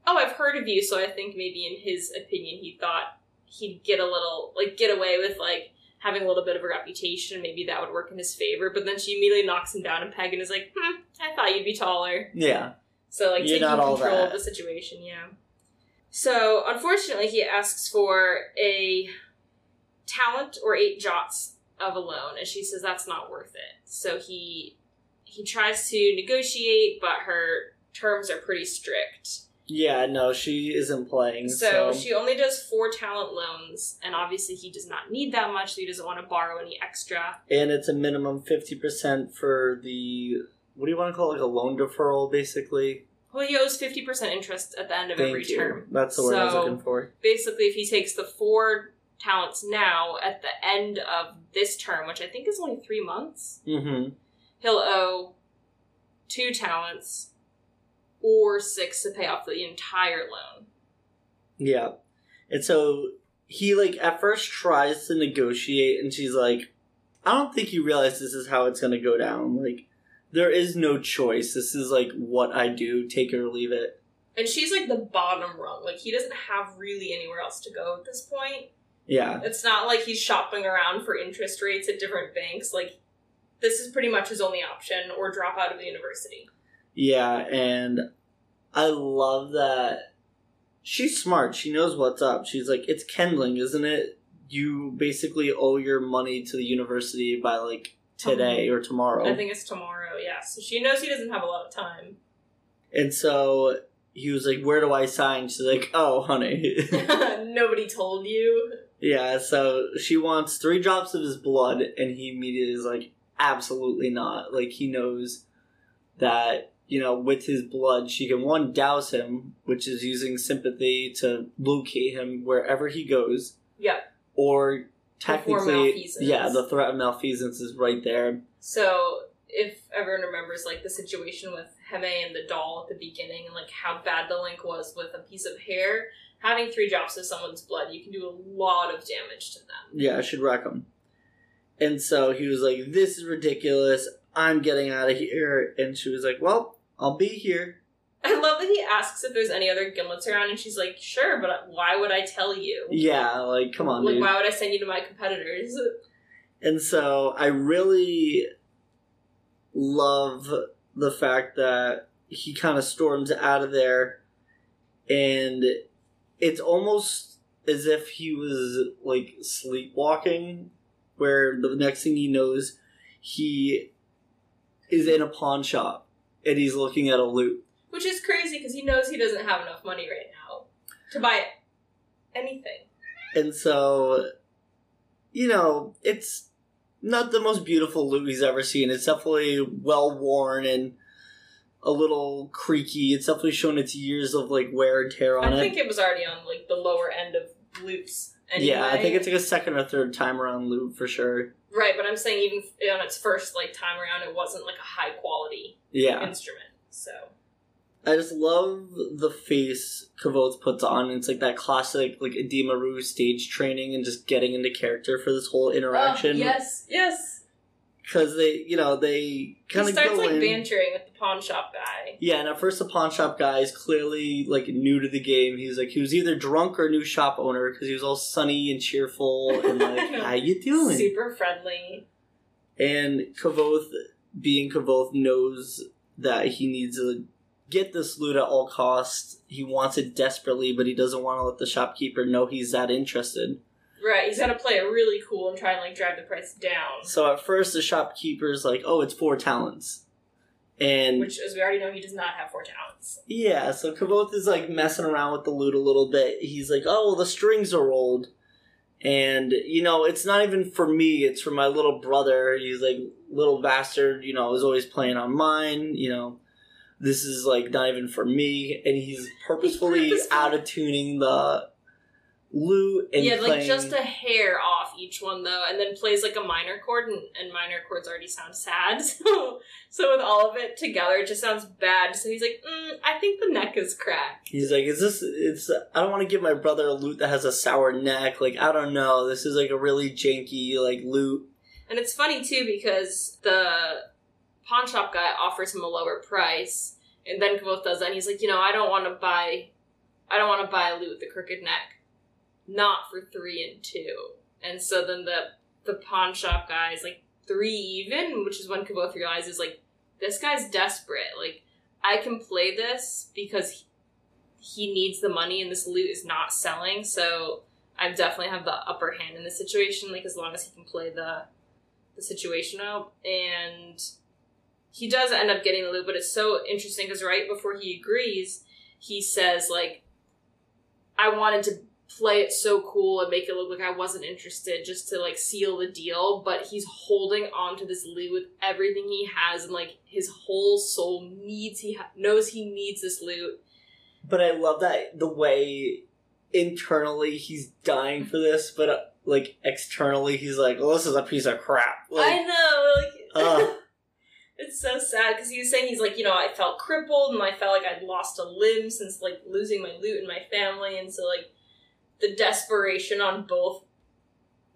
oh, I've heard of you, so I think maybe in his opinion he thought he'd get a little, like, get away with, like, having a little bit of a reputation. Maybe that would work in his favor. But then she immediately knocks him down a peg and is like, hmm, I thought you'd be taller. Yeah. So, like, You're taking control that. of the situation, yeah. So, unfortunately, he asks for a talent or eight jots of a loan. And she says that's not worth it. So he he tries to negotiate, but her terms are pretty strict. Yeah, no, she isn't playing. So, so she only does four talent loans, and obviously he does not need that much, so he doesn't want to borrow any extra. And it's a minimum fifty percent for the, what do you want to call it, like a loan deferral, basically? Well, he owes fifty percent interest at the end of Thank every you. term. That's the word so, I was looking for. Basically, if he takes the four talents now at the end of this term, which I think is only three months, mm-hmm. he'll owe two talents or six to pay off the entire loan. Yeah. And so he, like, at first tries to negotiate, and she's like, I don't think you realize this is how it's going to go down. Like, there is no choice. This is, like, what I do. Take it or leave it. And she's, like, the bottom rung. Like, he doesn't have really anywhere else to go at this point. Yeah. It's not like he's shopping around for interest rates at different banks. Like, this is pretty much his only option, or drop out of the university. Yeah, and I love that. She's smart. She knows what's up. She's like, it's kindling, isn't it? You basically owe your money to the university by, like, today or tomorrow. I think it's tomorrow, yeah. So she knows he doesn't have a lot of time. And so he was like, where do I sign? She's like, oh, honey. Nobody told you. Yeah, so she wants three drops of his blood, and he immediately is like, absolutely not. Like, he knows that, you know, with his blood, she can, one, douse him, which is using sympathy to locate him wherever he goes. Yeah. Or technically, yeah, the threat of malfeasance is right there. So if everyone remembers, like, the situation with Hemme and the doll at the beginning, and, like, how bad the link was with a piece of hair, having three drops of someone's blood, you can do a lot of damage to them. Yeah, I should wreck them. And so he was like, this is ridiculous. I'm getting out of here. And she was like, well, I'll be here. I love that he asks if there's any other gimlets around, and she's like, sure, but why would I tell you? Yeah, like, come on, like, dude. Why would I send you to my competitors? And so I really love the fact that he kind of storms out of there, and it's almost as if he was, like, sleepwalking, where the next thing he knows, he is in a pawn shop, and he's looking at a loot. Which is crazy, because he knows he doesn't have enough money right now to buy anything. And so, you know, it's not the most beautiful loot he's ever seen. It's definitely well-worn and a little creaky. It's definitely shown its years of, like, wear and tear on it. I think it was already on, like, the lower end of loots anyway. Yeah, I think it's, like, a second or third time around loot for sure. Right, but I'm saying even on its first, like, time around, it wasn't, like, a high-quality yeah. instrument, so... I just love the face Kavoth puts on. It's like that classic, like, Demaru stage training and just getting into character for this whole interaction. Oh, yes, yes. Because they, you know, they kind of go in. He starts, like, in. bantering with the pawn shop guy. Yeah, and at first the pawn shop guy is clearly, like, new to the game. He's like, he was either drunk or a new shop owner because he was all sunny and cheerful and like, how you doing? Super friendly. And Kavoth, being Kavoth, knows that he needs a... get this loot at all costs. He wants it desperately, but he doesn't want to let the shopkeeper know he's that interested. Right, he's got to play it really cool and try and, like, drive the price down. So at first the shopkeeper's like, oh, it's four talents. And which, as we already know, he does not have four talents. Yeah, so Kavoth is, like, messing around with the loot a little bit. He's like, oh, well, the strings are old. And, you know, it's not even for me, it's for my little brother. He's like, little bastard, you know, is always playing on mine, you know. This is, like, not even for me, and he's purposefully, he's purposefully out-of-tuning the lute and yeah, playing... like, just a hair off each one, though, and then plays, like, a minor chord, and, and minor chords already sound sad, so so with all of it together, it just sounds bad, so he's like, mm, I think the neck is cracked. He's like, is this... It's. I don't want to give my brother a lute that has a sour neck, like, I don't know, this is, like, a really janky, like, lute. And it's funny, too, because the... pawn shop guy offers him a lower price, and then Kavoth does that, and he's like, you know, I don't want to buy, I don't want to buy a loot with a crooked neck, not for three and two. And so then the the pawn shop guy is like three even, which is when Kavoth realizes, like, this guy's desperate. Like, I can play this because he, he needs the money, and this loot is not selling. So I definitely have the upper hand in this situation. Like, as long as he can play the the situation out and. He does end up getting the loot, but it's so interesting because right before he agrees, he says, like, I wanted to play it so cool and make it look like I wasn't interested just to, like, seal the deal, but he's holding on to this loot with everything he has, and, like, his whole soul needs, he ha- knows he needs this loot. But I love that the way internally he's dying for this, but, uh, like, externally he's like, well, this is a piece of crap. Like, I know, like... uh, it's so sad, because he was saying, he's like, you know, I felt crippled, and I felt like I'd lost a limb since, like, losing my loot and my family, and so, like, the desperation on both,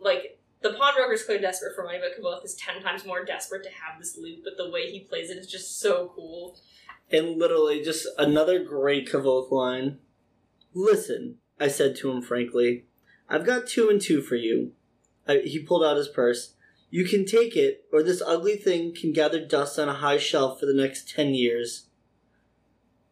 like, the pawnbroker's clearly desperate for money, but Kavoth is ten times more desperate to have this loot, but the way he plays it is just so cool. And literally, just another great Kavoth line. Listen, I said to him frankly, I've got two and two for you. I, he pulled out his purse. You can take it, or this ugly thing can gather dust on a high shelf for the next ten years.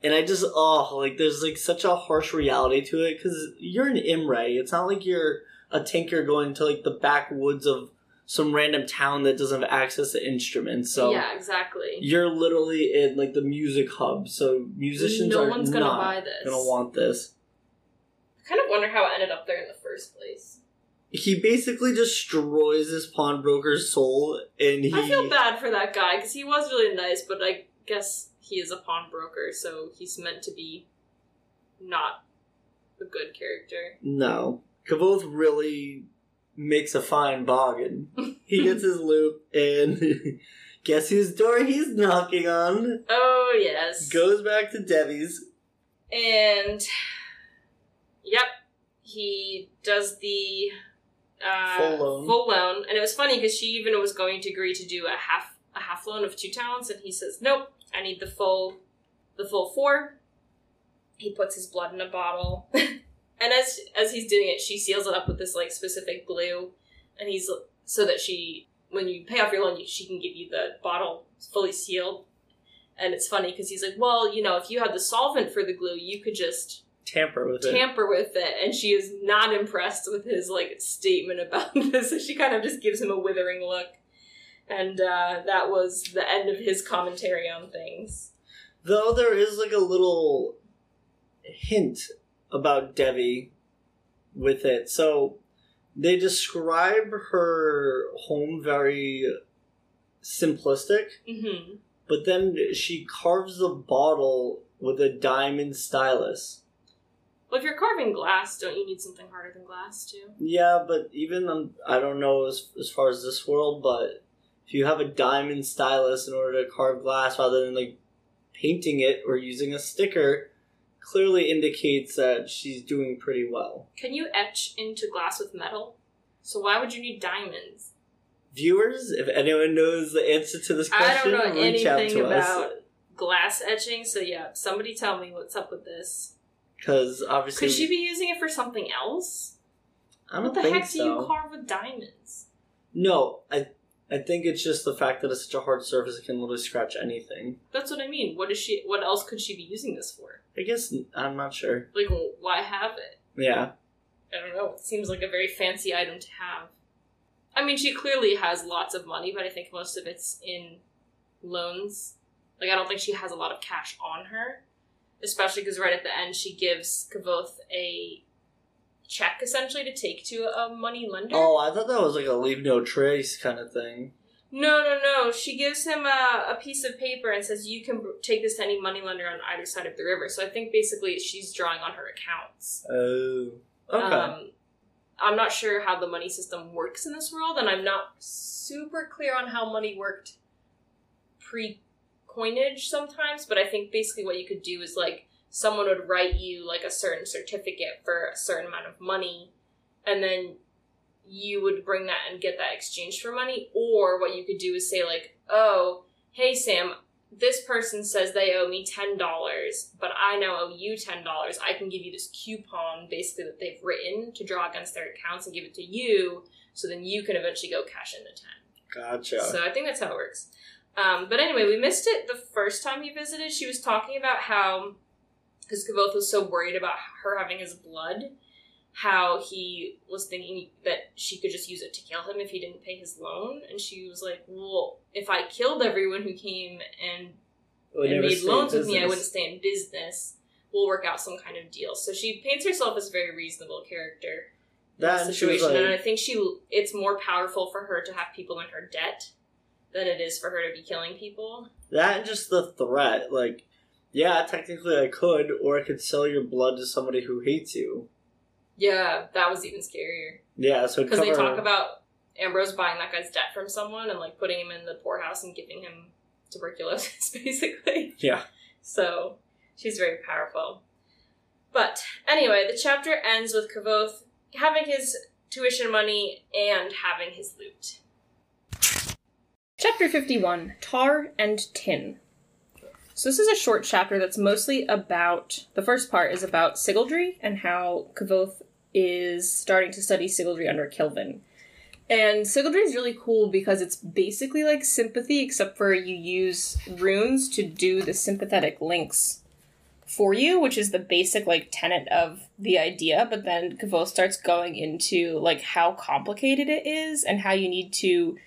And I just, oh, like, there's, like, such a harsh reality to it, because you're an Imre. It's not like you're a tinker going to, like, the backwoods of some random town that doesn't have access to instruments, so... Yeah, exactly. You're literally in, like, the music hub, so musicians no are one's gonna not buy this. gonna want this. I kind of wonder how it ended up there in the first place. He basically destroys this pawnbroker's soul, and he... I feel bad for that guy, because he was really nice, but I guess... He is a pawnbroker, so he's meant to be not a good character. No. Kavoth really makes a fine bargain. He gets his loot, and guess whose door he's knocking on? Oh, yes. Goes back to Devi's. And, yep, he does the uh, full loan. Full loan. And it was funny, because she even was going to agree to do a half a half loan of two talents, and he says, nope. I need the full, the full four. He puts his blood in a bottle. And as as he's doing it, she seals it up with this, like, specific glue. And he's, so that she, when you pay off your loan, you, she can give you the bottle fully sealed. And it's funny, because he's like, well, you know, if you had the solvent for the glue, you could just... Tamper with it. Tamper with it. And she is not impressed with his, like, statement about this. So she kind of just gives him a withering look. And uh, that was the end of his commentary on things. Though there is, like, a little hint about Devi with it. So they describe her home very simplistic. Mm-hmm. But then she carves the bottle with a diamond stylus. Well, if you're carving glass, don't you need something harder than glass, too? Yeah, but even, um, I don't know as, as far as this world, but... If you have a diamond stylus in order to carve glass rather than, like, painting it or using a sticker, clearly indicates that she's doing pretty well. Can you etch into glass with metal? So why would you need diamonds? Viewers, if anyone knows the answer to this question, reach out to us. I don't know anything about glass etching, so yeah, somebody tell me what's up with this. Because obviously... Could she be using it for something else? I don't think so. What the heck do you carve with diamonds? No, I... I think it's just the fact that it's such a hard surface it can literally scratch anything. That's what I mean. What is she? What else could she be using this for? I guess, I'm not sure. Like, why have it? Yeah. I don't know. It seems like a very fancy item to have. I mean, she clearly has lots of money, but I think most of it's in loans. Like, I don't think she has a lot of cash on her. Especially because right at the end, she gives Kavoth a... check, essentially, to take to a money lender. Oh, I thought that was like a leave no trace kind of thing. No, no, no. She gives him a, a piece of paper and says, you can take this to any money lender on either side of the river. So I think basically she's drawing on her accounts. Oh, okay. Um, I'm not sure how the money system works in this world, and I'm not super clear on how money worked pre-coinage sometimes, but I think basically what you could do is, like, someone would write you, like, a certain certificate for a certain amount of money, and then you would bring that and get that exchanged for money. Or what you could do is say, like, oh, hey, Sam, this person says they owe me ten dollars, but I now owe you ten dollars. I can give you this coupon, basically, that they've written to draw against their accounts and give it to you, so then you can eventually go cash in the ten. Gotcha. So I think that's how it works. Um, but anyway, we missed it the first time you visited. She was talking about how... Because Kavoth was so worried about her having his blood, how he was thinking that she could just use it to kill him if he didn't pay his loan. And she was like, well, if I killed everyone who came and, and made loans with me, I wouldn't stay in business. We'll work out some kind of deal. So she paints herself as a very reasonable character in the situation. Like, and I think she it's more powerful for her to have people in her debt than it is for her to be killing people. That and just the threat, like... Yeah, technically I could, or I could sell your blood to somebody who hates you. Yeah, that was even scarier. Yeah, so because cover... they talk about Ambrose buying that guy's debt from someone and, like, putting him in the poorhouse and giving him tuberculosis, basically. Yeah. So she's very powerful. But anyway, the chapter ends with Kavoth having his tuition money and having his loot. Chapter fifty-one: Tar and Tin. So this is a short chapter that's mostly about, the first part is about Sigildry and how Kavoth is starting to study Sigildry under Kilvin. And Sigildry is really cool because it's basically like sympathy, except for you use runes to do the sympathetic links for you, which is the basic like tenet of the idea. But then Kubo starts going into like how complicated it is and how you need to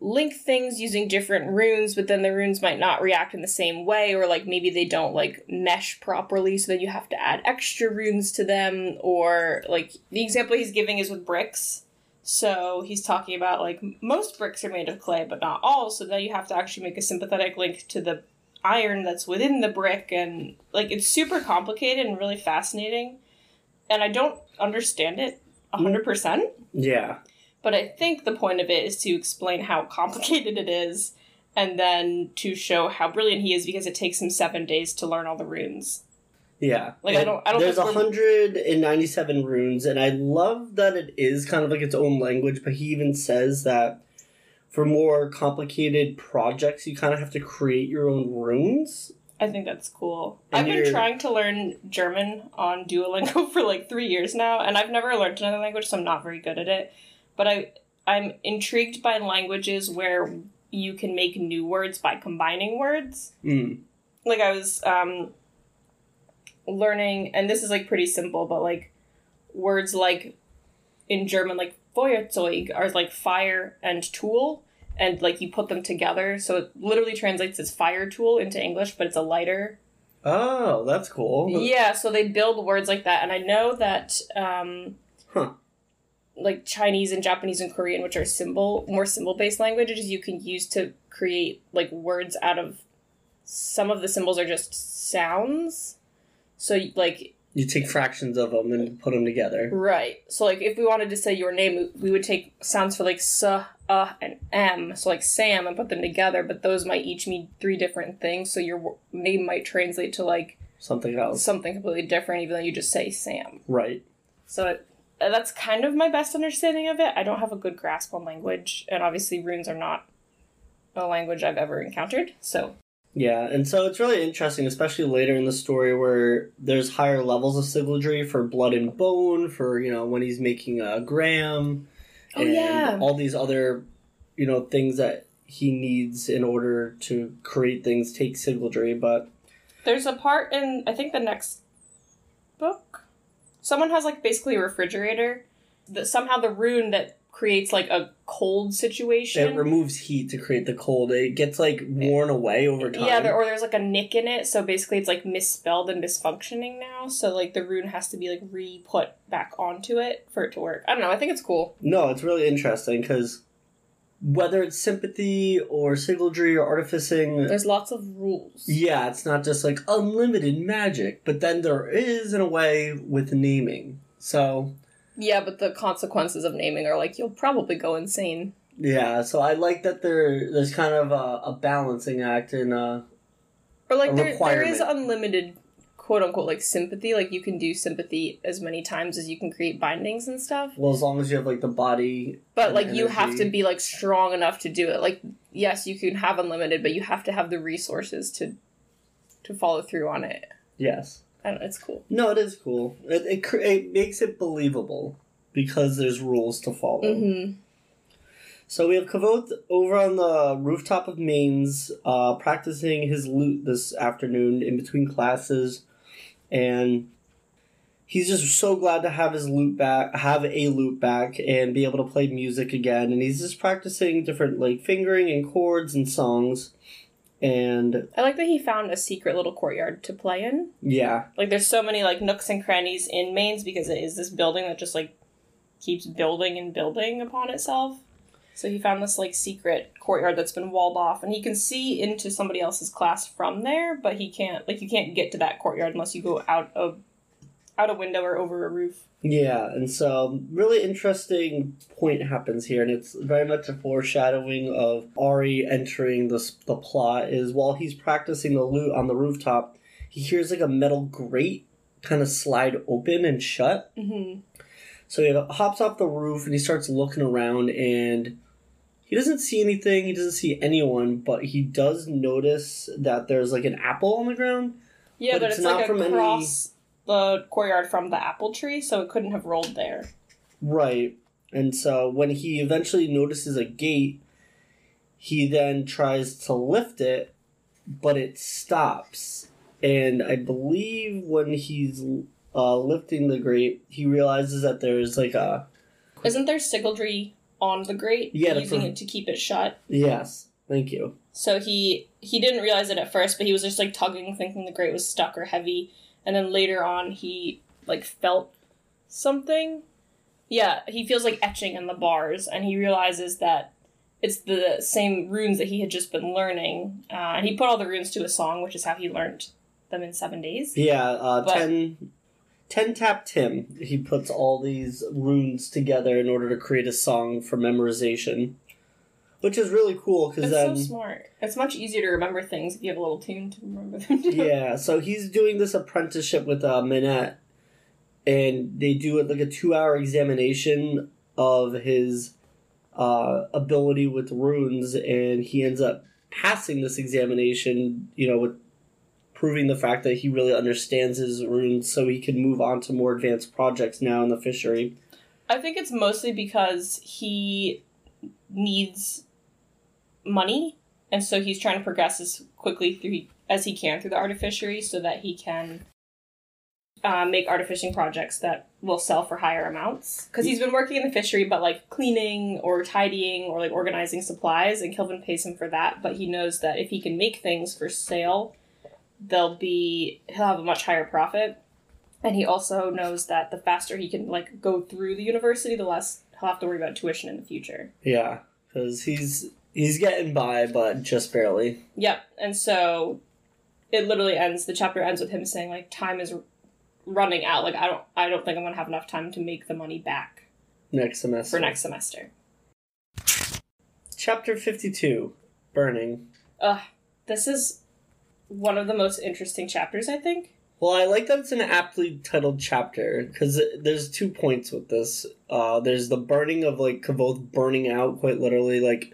link things using different runes, but then the runes might not react in the same way, or like maybe they don't like mesh properly, so then you have to add extra runes to them. Or like the example he's giving is with bricks. So he's talking about like most bricks are made of clay, but not all, so then you have to actually make a sympathetic link to the iron that's within the brick, and like it's super complicated and really fascinating, and I don't understand it one hundred percent. Yeah. But I think the point of it is to explain how complicated it is, and then to show how brilliant he is, because it takes him seven days to learn all the runes. Yeah. Like, I don't, I don't there's one hundred ninety-seven runes, and I love that it is kind of like its own language, but he even says that for more complicated projects, you kind of have to create your own runes. I think that's cool. And I've been you're... trying to learn German on Duolingo for like three years now, and I've never learned another language, so I'm not very good at it. But I, I'm intrigued by languages where you can make new words by combining words. Mm. Like I was um, learning, and this is like pretty simple, but like words like in German, like Feuerzeug are like fire and tool, and like you put them together. So it literally translates as fire tool into English, but it's a lighter. Oh, that's cool. Yeah, so they build words like that. And I know that... Um, huh. like Chinese and Japanese and Korean, which are symbol more symbol-based languages, you can use to create like words out of some of the symbols are just sounds. So like you take fractions of them and put them together. Right. So like if we wanted to say your name, we would take sounds for like S, uh, and M. So like Sam and put them together, but those might each mean three different things. So your name might translate to like something else, something completely different, even though you just say Sam. Right. So it, that's kind of my best understanding of it. I don't have a good grasp on language, and obviously runes are not a language I've ever encountered, so... Yeah, and so it's really interesting, especially later in the story where there's higher levels of Sigildry for blood and bone, for, you know, when he's making a gram, oh, and yeah. all these other, you know, things that he needs in order to create things, take Sigildry, but... There's a part in, I think, the next book... Someone has, like, basically a refrigerator. That somehow the rune that creates, like, a cold situation. It removes heat to create the cold. It gets, like, worn away over time. Yeah, there, or there's, like, a nick in it. So basically it's, like, misspelled and misfunctioning now. So, like, the rune has to be, like, re-put back onto it for it to work. I don't know. I think it's cool. No, it's really interesting because whether it's sympathy or Sigildry or artificing... There's lots of rules. Yeah, it's not just, like, unlimited magic. But then there is, in a way, with naming. So... Yeah, but the consequences of naming are, like, you'll probably go insane. Yeah, so I like that there. there's kind of a, a balancing act and a Or, like, a there, there is unlimited, quote-unquote, like, sympathy. Like, you can do sympathy as many times as you can create bindings and stuff. Well, as long as you have, like, the body... But, like, energy. You have to be, like, strong enough to do it. Like, yes, you can have unlimited, but you have to have the resources to to follow through on it. Yes. I don't know, it's cool. No, it is cool. It, it, it makes it believable because there's rules to follow. Mm-hmm. So we have Kavoth over on the rooftop of Mains, uh, practicing his lute this afternoon in between classes, and... He's just so glad to have his lute back, have a lute back, and be able to play music again. And he's just practicing different, like, fingering and chords and songs. And I like that he found a secret little courtyard to play in. Yeah. Like, there's so many, like, nooks and crannies in Mains because it is this building that just, like, keeps building and building upon itself. So he found this, like, secret courtyard that's been walled off. And he can see into somebody else's class from there, but he can't, like, you can't get to that courtyard unless you go out of... out a window or over a roof. Yeah, and so really interesting point happens here, and it's very much a foreshadowing of Auri entering the, the plot, is while he's practicing the lute on the rooftop, he hears like a metal grate kind of slide open and shut. Mm-hmm. So he hops off the roof, and he starts looking around, and he doesn't see anything, he doesn't see anyone, but he does notice that there's like an apple on the ground. Yeah, but, but it's, it's not like a from cross... Any... the courtyard from the apple tree, so it couldn't have rolled there. Right. And so when he eventually notices a gate, he then tries to lift it, but it stops. And I believe when he's uh, lifting the grate, he realizes that there's like a... Isn't there Sigildry on the grate? Yeah. Using for... it to keep it shut? Yes. Thank you. So he he didn't realize it at first, but he was just like tugging, thinking the grate was stuck or heavy. And then later on, he like felt something. Yeah, he feels like etching in the bars, and he realizes that it's the same runes that he had just been learning. Uh, and he put all the runes to a song, which is how he learned them in seven days. Yeah, uh, but... ten, ten Tap Tim. He puts all these runes together in order to create a song for memorization. Which is really cool, because then... It's so smart. It's much easier to remember things if you have a little tune to remember them too. Yeah, so he's doing this apprenticeship with uh, Minette, and they do like a two-hour examination of his uh, ability with runes, and he ends up passing this examination, you know, with proving the fact that he really understands his runes, so he can move on to more advanced projects now in the fishery. I think it's mostly because he needs... money, and so he's trying to progress as quickly through as he can through the artificery so that he can uh, make artificing projects that will sell for higher amounts. Because he's been working in the fishery, but like cleaning or tidying or like organizing supplies, and Kilvin pays him for that. But he knows that if he can make things for sale, they'll be he'll have a much higher profit. And he also knows that the faster he can like go through the university, the less he'll have to worry about tuition in the future. Yeah, because he's. He's getting by, but just barely. Yep, and so it literally ends, the chapter ends with him saying, like, time is running out. Like, I don't I don't think I'm going to have enough time to make the money back. Next semester. For next semester. Chapter fifty-two, Burning. Ugh, this is one of the most interesting chapters, I think. Well, I like that it's an aptly titled chapter, because there's two points with this. Uh, there's the burning of, like, Kavoth burning out, quite literally, like...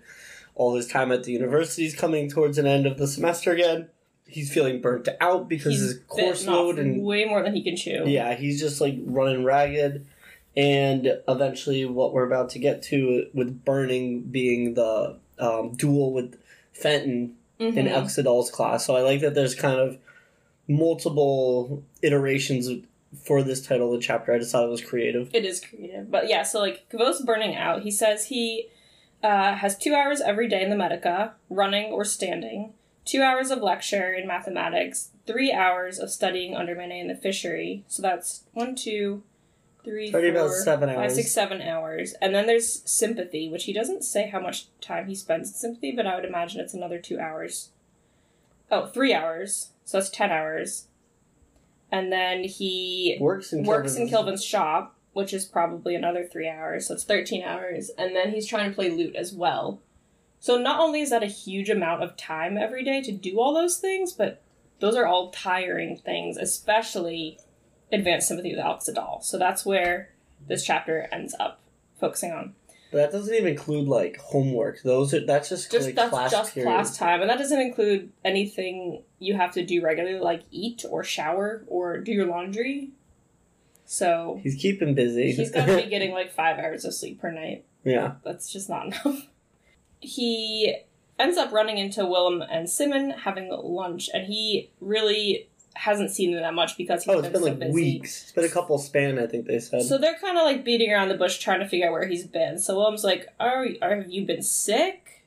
All his time at the university is coming towards an end of the semester again. He's feeling burnt out because he's his course load and way more than he can chew. Yeah, he's just like running ragged. And eventually, what we're about to get to with burning being the um, duel with Fenton mm-hmm. in Elxa Dal's class. So I like that there's kind of multiple iterations for this title of the chapter. I just thought it was creative. It is creative, but yeah. So like Kavoth's burning out. He says he. Uh, has two hours every day in the Medica, running or standing, two hours of lecture in mathematics, three hours of studying under Manet in the fishery. So that's one, two, three, four, about seven five, hours. six, seven hours. And then there's sympathy, which he doesn't say how much time he spends in sympathy, but I would imagine it's another two hours. Oh, three hours. So that's ten hours. And then he works in, works in Kilvin's shop. Which is probably another three hours, so it's thirteen hours. And then he's trying to play lute as well. So not only is that a huge amount of time every day to do all those things, but those are all tiring things, especially advanced sympathy with Elxa Dal. So that's where this chapter ends up focusing on. But that doesn't even include, like, homework. Those are That's just, just like, that's class just period. class time. And that doesn't include anything you have to do regularly, like eat or shower or do your laundry. So he's keeping busy. He's got to be getting like five hours of sleep per night. Yeah. That's just not enough. He ends up running into Willem and Simon having lunch, and he really hasn't seen them that much because he's oh, been, been so like busy. Weeks. It's been a couple span, I think they said. So they're kind of like beating around the bush trying to figure out where he's been. So Willem's like, are, are have you been sick?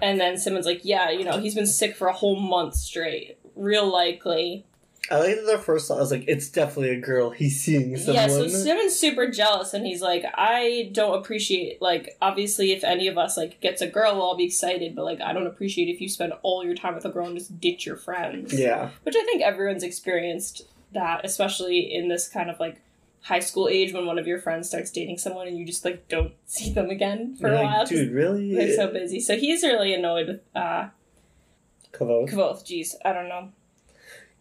And then Simon's like, yeah, you know, he's been sick for a whole month straight. Real likely. I like that their first thought, I was like, it's definitely a girl. He's seeing someone. Yeah, so Simon's super jealous, and he's like, I don't appreciate, like, obviously if any of us, like, gets a girl, we'll all be excited, but, like, I don't appreciate if you spend all your time with a girl and just ditch your friends. Yeah. Which I think everyone's experienced that, especially in this kind of, like, high school age when one of your friends starts dating someone and you just, like, don't see them again for You're a like, while. Dude, really? They're so busy. So he's really annoyed with, uh... Kavoth. Kavoth, geez, I don't know.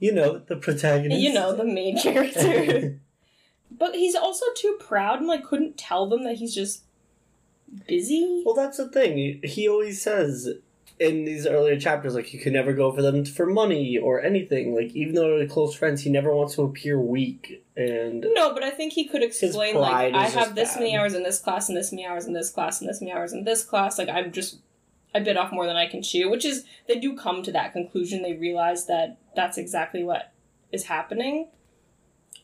You know, the protagonist. You know, the main character. But he's also too proud and, like, couldn't tell them that he's just busy. Well, that's the thing. He always says, in these earlier chapters, like, he could never go for them for money or anything. Like, even though they're close friends, he never wants to appear weak. And no, but I think he could explain, like, I have this bad. many hours in this class and this many hours in this class and this many hours in this class. Like, I'm just... I bit off more than I can chew, which is, they do come to that conclusion. They realize that that's exactly what is happening.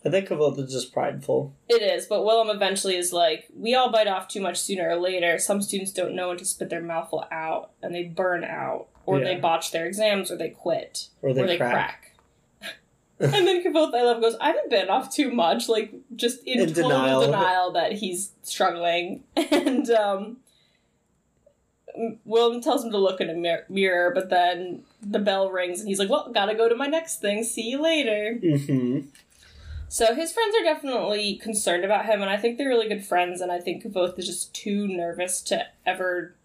I think Kavota's just prideful. It is, but Willem eventually is like, we all bite off too much sooner or later. Some students don't know when to spit their mouthful out, and they burn out, or yeah. they botch their exams, or they quit, or they, or they crack. crack. And then Kavota, I love, goes, I haven't bitten off too much, like, just in, in total denial. denial that he's struggling. And, um... Willem tells him to look in a mir- mirror, but then the bell rings, and he's like, well, gotta go to my next thing. See you later. Mm-hmm. So his friends are definitely concerned about him, and I think they're really good friends, and I think Kvothe is just too nervous to ever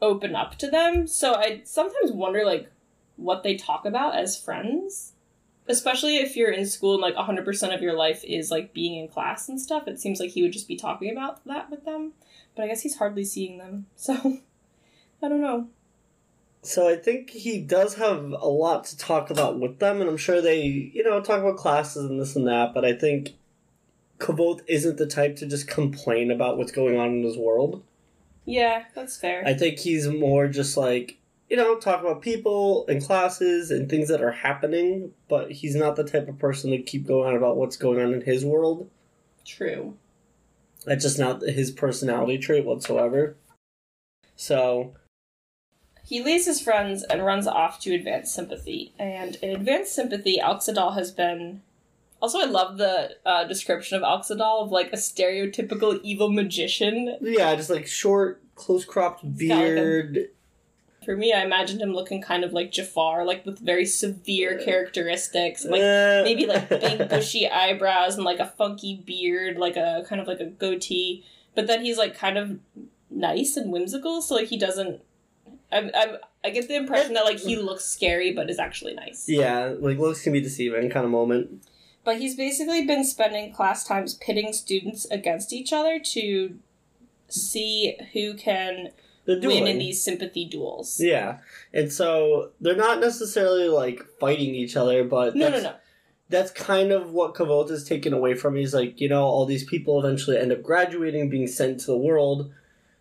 open up to them. So I sometimes wonder, like, what they talk about as friends. Especially if you're in school and, like, one hundred percent of your life is, like, being in class and stuff. It seems like he would just be talking about that with them. But I guess he's hardly seeing them, so... I don't know. So I think he does have a lot to talk about with them, and I'm sure they, you know, talk about classes and this and that, but I think Kvothe isn't the type to just complain about what's going on in his world. Yeah, that's fair. I think he's more just like, you know, talk about people and classes and things that are happening, but he's not the type of person to keep going on about what's going on in his world. True. That's just not his personality trait whatsoever. So... He leaves his friends and runs off to Advanced Sympathy. And in Advanced Sympathy, Elxa Dal has been... Also, I love the uh, description of Elxa Dal of, like, a stereotypical evil magician. Yeah, just, like, short, close-cropped beard. Like a... For me, I imagined him looking kind of like Jafar, like, with very severe characteristics. And, like, maybe, like, big, bushy eyebrows and, like, a funky beard, like, a kind of, like, a goatee. But then he's, like, kind of nice and whimsical, so, like, he doesn't... I'm, I'm, I get the impression that, like, he looks scary, but is actually nice. Yeah, like, looks can be deceiving kind of moment. But he's basically been spending class times pitting students against each other to see who can win in these sympathy duels. Yeah, and so they're not necessarily, like, fighting each other, but... No, no, no. That's kind of what Kavota's taken away from. He's like, you know, all these people eventually end up graduating, being sent to the world,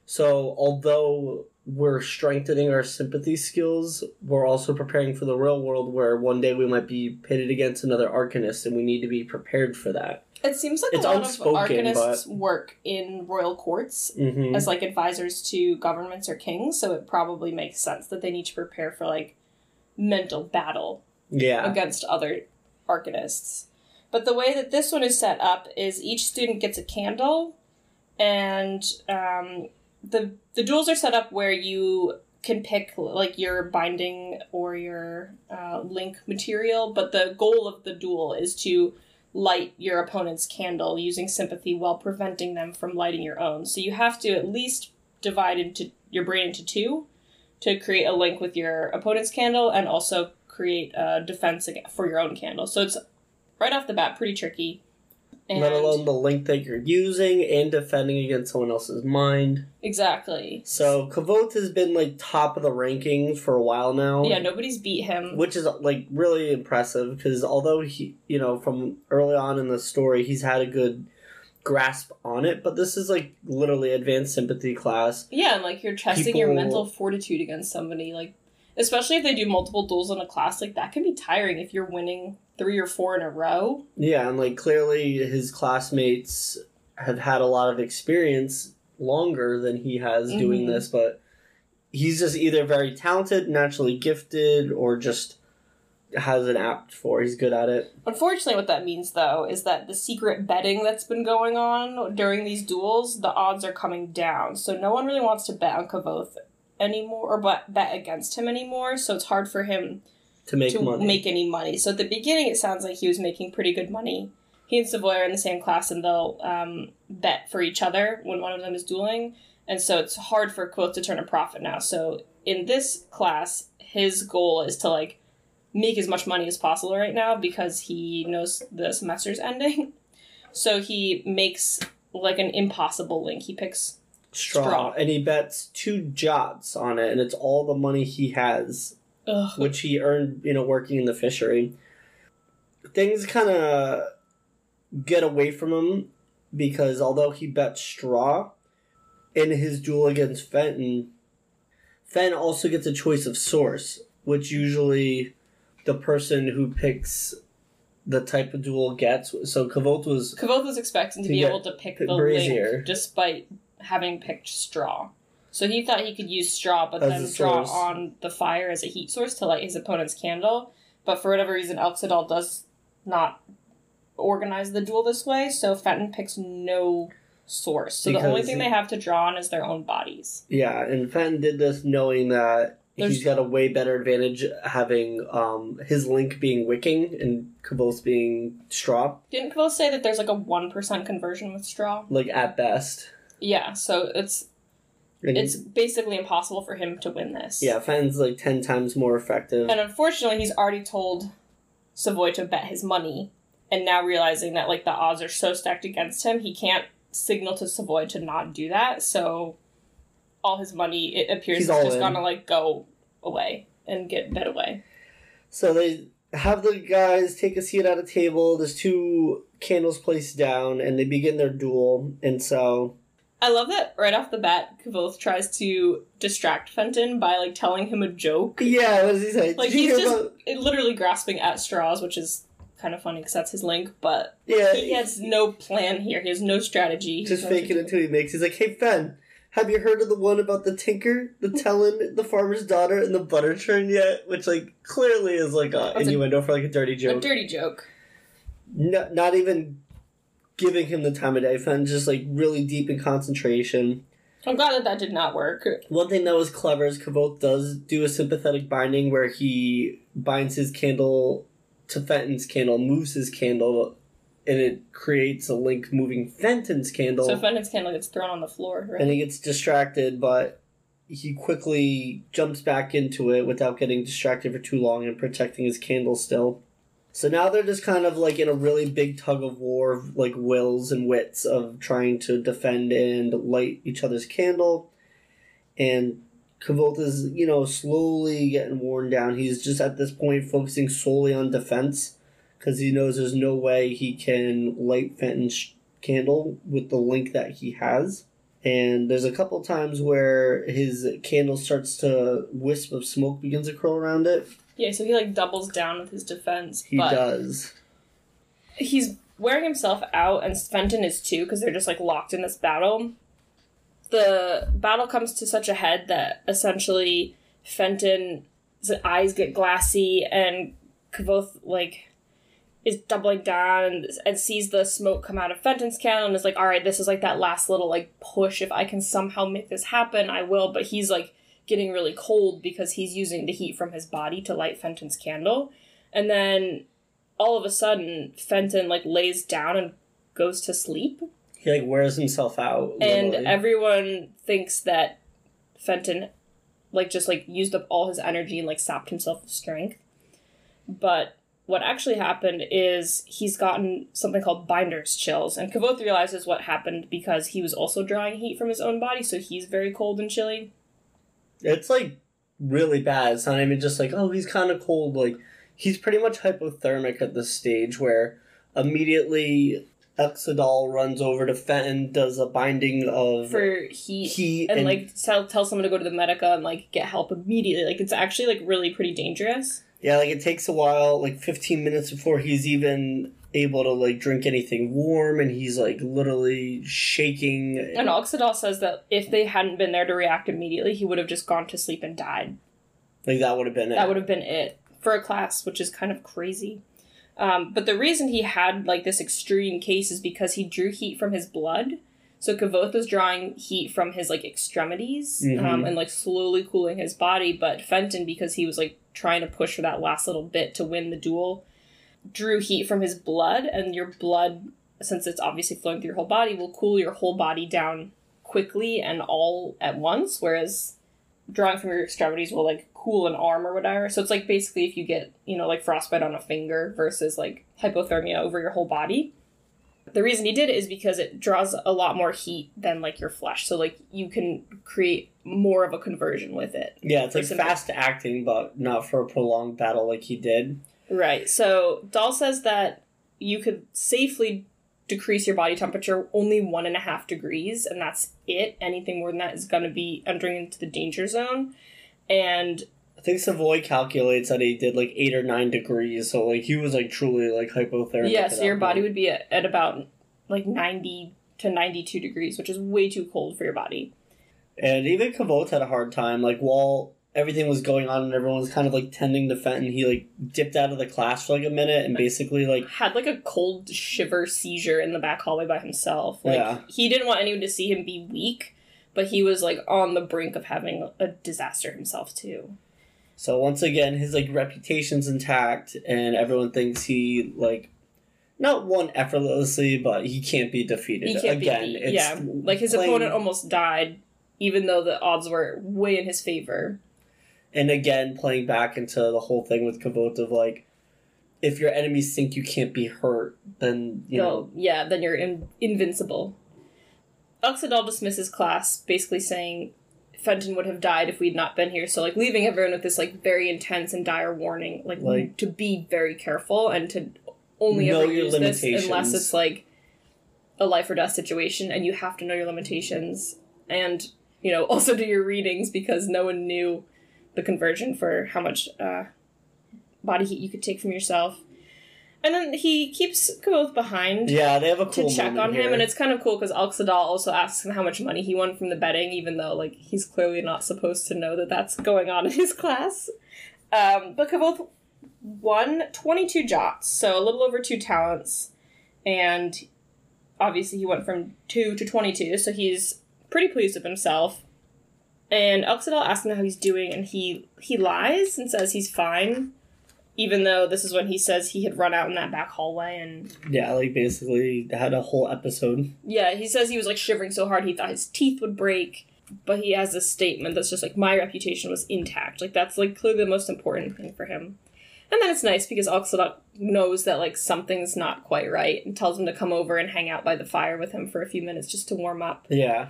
so although... we're strengthening our sympathy skills, we're also preparing for the real world where one day we might be pitted against another Arcanist, and we need to be prepared for that. It seems like it's a lot of Arcanists but... work in royal courts mm-hmm. as, like, advisors to governments or kings, so it probably makes sense that they need to prepare for, like, mental battle yeah. against other Arcanists. But the way that this one is set up is each student gets a candle, and... um The the duels are set up where you can pick, like, your binding or your uh, link material, but the goal of the duel is to light your opponent's candle using sympathy while preventing them from lighting your own. So you have to at least divide into your brain into two to create a link with your opponent's candle and also create a defense for your own candle. So it's, right off the bat, pretty tricky. And let alone the link that you're using and defending against someone else's mind. Exactly. So Kvothe has been, like, top of the rankings for a while now. Yeah, nobody's beat him. Which is, like, really impressive because although he, you know, from early on in the story, he's had a good grasp on it, but this is, like, literally advanced sympathy class. Yeah, and, like, you're testing People... your mental fortitude against somebody, like, especially if they do multiple duels in a class, like, that can be tiring if you're winning three or four in a row. Yeah, and, like, clearly his classmates have had a lot of experience longer than he has mm-hmm. doing this, but he's just either very talented, naturally gifted, or just has an apt for. He's good at it. Unfortunately, what that means, though, is that the secret betting that's been going on during these duels, the odds are coming down, so no one really wants to bet on Kvothe anymore or but bet against him anymore, so it's hard for him to make to money. make any money. So at the beginning it sounds like he was making pretty good money. He and Savoy are in the same class and they'll um, bet for each other when one of them is dueling, and so it's hard for Kvothe to turn a profit now. So in this class his goal is to, like, make as much money as possible right now because he knows the semester's ending. So he makes, like, an impossible link. He picks straw, straw. And he bets two jots on it, and it's all the money he has, Ugh. which he earned, you know, working in the fishery. Things kind of get away from him because although he bet straw in his duel against Fenton, Fenton also gets a choice of source, which usually the person who picks the type of duel gets. So Kavolt was... Kavolt was expecting to, to be able to pick the brazier. Link despite having picked straw. So he thought he could use straw, but as then draw source. on the fire as a heat source to light his opponent's candle. But for whatever reason, Elxa Dal does not organize the duel this way, so Fenton picks no source. So because the only thing they have to draw on is their own bodies. Yeah, and Fenton did this knowing that There's he's got a way better advantage having um, his link being wicking and Kavolt being straw. Didn't Kavolt say that there's like a one percent conversion with straw? Like at best. Yeah, so it's and it's basically impossible for him to win this. Yeah, Fenton's like ten times more effective. And unfortunately, he's already told Savoy to bet his money, and now realizing that like the odds are so stacked against him, he can't signal to Savoy to not do that, so... all his money, it appears, He's is just going to, like, go away and get bet away. So they have the guys take a seat at a table. There's two candles placed down, and they begin their duel. And so... I love that right off the bat, Kavoth tries to distract Fenton by, like, telling him a joke. Yeah, what does he say? Like, Did he's just about... literally grasping at straws, which is kind of funny because that's his link, but yeah, he has no plan here. He has no strategy. Just faking it until he makes. He's like, hey, Fen, have you heard of the one about the tinker, the Telon, the farmer's daughter, and the butter churn yet? Which, like, clearly is, like, a That's innuendo a, for, like, a dirty joke. A dirty joke. No, not even giving him the time of day. Fenton just, like, really deep in concentration. I'm glad that that did not work. One thing that was clever is Kavolt does do a sympathetic binding where he binds his candle to Fenton's candle, moves his candle, and it creates a link moving Fenton's candle. So Fenton's candle gets thrown on the floor, right? And he gets distracted, but he quickly jumps back into it without getting distracted for too long and protecting his candle still. So now they're just kind of like in a really big tug of war of like wills and wits of trying to defend and light each other's candle. And Kavolt is, you know, slowly getting worn down. He's just at this point focusing solely on defense, because he knows there's no way he can light Fenton's candle with the link that he has. And there's a couple times where his candle starts to... wisp of smoke begins to curl around it. Yeah, so he, like, doubles down with his defense. He but does. He's wearing himself out, and Fenton is too, because they're just, like, locked in this battle. The battle comes to such a head that, essentially, Fenton's eyes get glassy, and Kavoth, like... is doubling down and, and sees the smoke come out of Fenton's candle and is like, all right, this is like that last little like push. If I can somehow make this happen, I will. But he's like getting really cold because he's using the heat from his body to light Fenton's candle. And then all of a sudden, Fenton like lays down and goes to sleep. He like wears himself out. And literally. Everyone thinks that Fenton like just like used up all his energy and like sapped himself with strength. But what actually happened is he's gotten something called binder's chills, and Kavoth realizes what happened because he was also drawing heat from his own body, so he's very cold and chilly. It's, like, really bad. It's not even just like, oh, he's kind of cold. Like, he's pretty much hypothermic at this stage, where immediately Elxa Dal runs over to Fenton, does a binding of... For heat. heat and, and, like, tell, tell someone to go to the Medica and, like, get help immediately. Like, it's actually, like, really pretty dangerous. Yeah, like, it takes a while, like, fifteen minutes before he's even able to, like, drink anything warm, and he's, like, literally shaking. And Elxa Dal says that if they hadn't been there to react immediately, he would have just gone to sleep and died. Like, that would have been it. That would have been it for a class, which is kind of crazy. Um, but the reason he had, like, this extreme case is because he drew heat from his blood. So Kavoth was drawing heat from his, like, extremities mm-hmm. um, and, like, slowly cooling his body. But Fenton, because he was, like, trying to push for that last little bit to win the duel, drew heat from his blood. And your blood, since it's obviously flowing through your whole body, will cool your whole body down quickly and all at once. Whereas drawing from your extremities will, like, cool an arm or whatever. So it's, like, basically if you get, you know, like, frostbite on a finger versus, like, hypothermia over your whole body. The reason he did it is because it draws a lot more heat than, like, your flesh. So, like, you can create more of a conversion with it. Yeah, it's, like, like fast some... acting, but not for a prolonged battle like he did. Right. So, Dal says that you could safely decrease your body temperature only one and a half degrees, and that's it. Anything more than that is going to be entering into the danger zone. And I think Savoy calculates that he did, like, eight or nine degrees, so, like, he was, like, truly, like, hypothermic. Yeah, so your body point. would be at, at about, like, ninety to ninety-two degrees, which is way too cold for your body. And even Kavot had a hard time. Like, while everything was going on and everyone was kind of, like, tending to Fenton, he, like, dipped out of the class for, like, a minute and basically, like... had, like, a cold shiver seizure in the back hallway by himself. Like, yeah. He didn't want anyone to see him be weak, but he was, like, on the brink of having a disaster himself, too. So once again, his, like, reputation's intact, and everyone thinks he, like, not won effortlessly, but he can't be defeated. He can't again, be beat. It's yeah. Like, his plain... opponent almost died, even though the odds were way in his favor. And again, playing back into the whole thing with Kavot of, like, if your enemies think you can't be hurt, then, you no, know... yeah, then you're in- invincible. Elxa Dal dismisses class, basically saying... Fenton would have died if we'd not been here, so, like, leaving everyone with this, like, very intense and dire warning, like, like to be very careful and to only ever use this unless it's, like, a life or death situation, and you have to know your limitations and, you know, also do your readings, because no one knew the conversion for how much uh, body heat you could take from yourself. And then he keeps Kavoth behind. Yeah, they have a cool to check on here. him, and it's kind of cool because Elxa Dal also asks him how much money he won from the betting, even though, like, he's clearly not supposed to know that that's going on in his class. Um, but Kavoth won twenty-two jots, so a little over two talents, and obviously he went from two to twenty-two, so he's pretty pleased with himself. And Elxa Dal asks him how he's doing, and he he lies and says he's fine. Even though this is when he says he had run out in that back hallway and... yeah, like, basically had a whole episode. Yeah, he says he was, like, shivering so hard he thought his teeth would break. But he has this statement that's just, like, my reputation was intact. Like, that's, like, clearly the most important thing for him. And then it's nice because Elxa Dal knows that, like, something's not quite right and tells him to come over and hang out by the fire with him for a few minutes just to warm up. Yeah.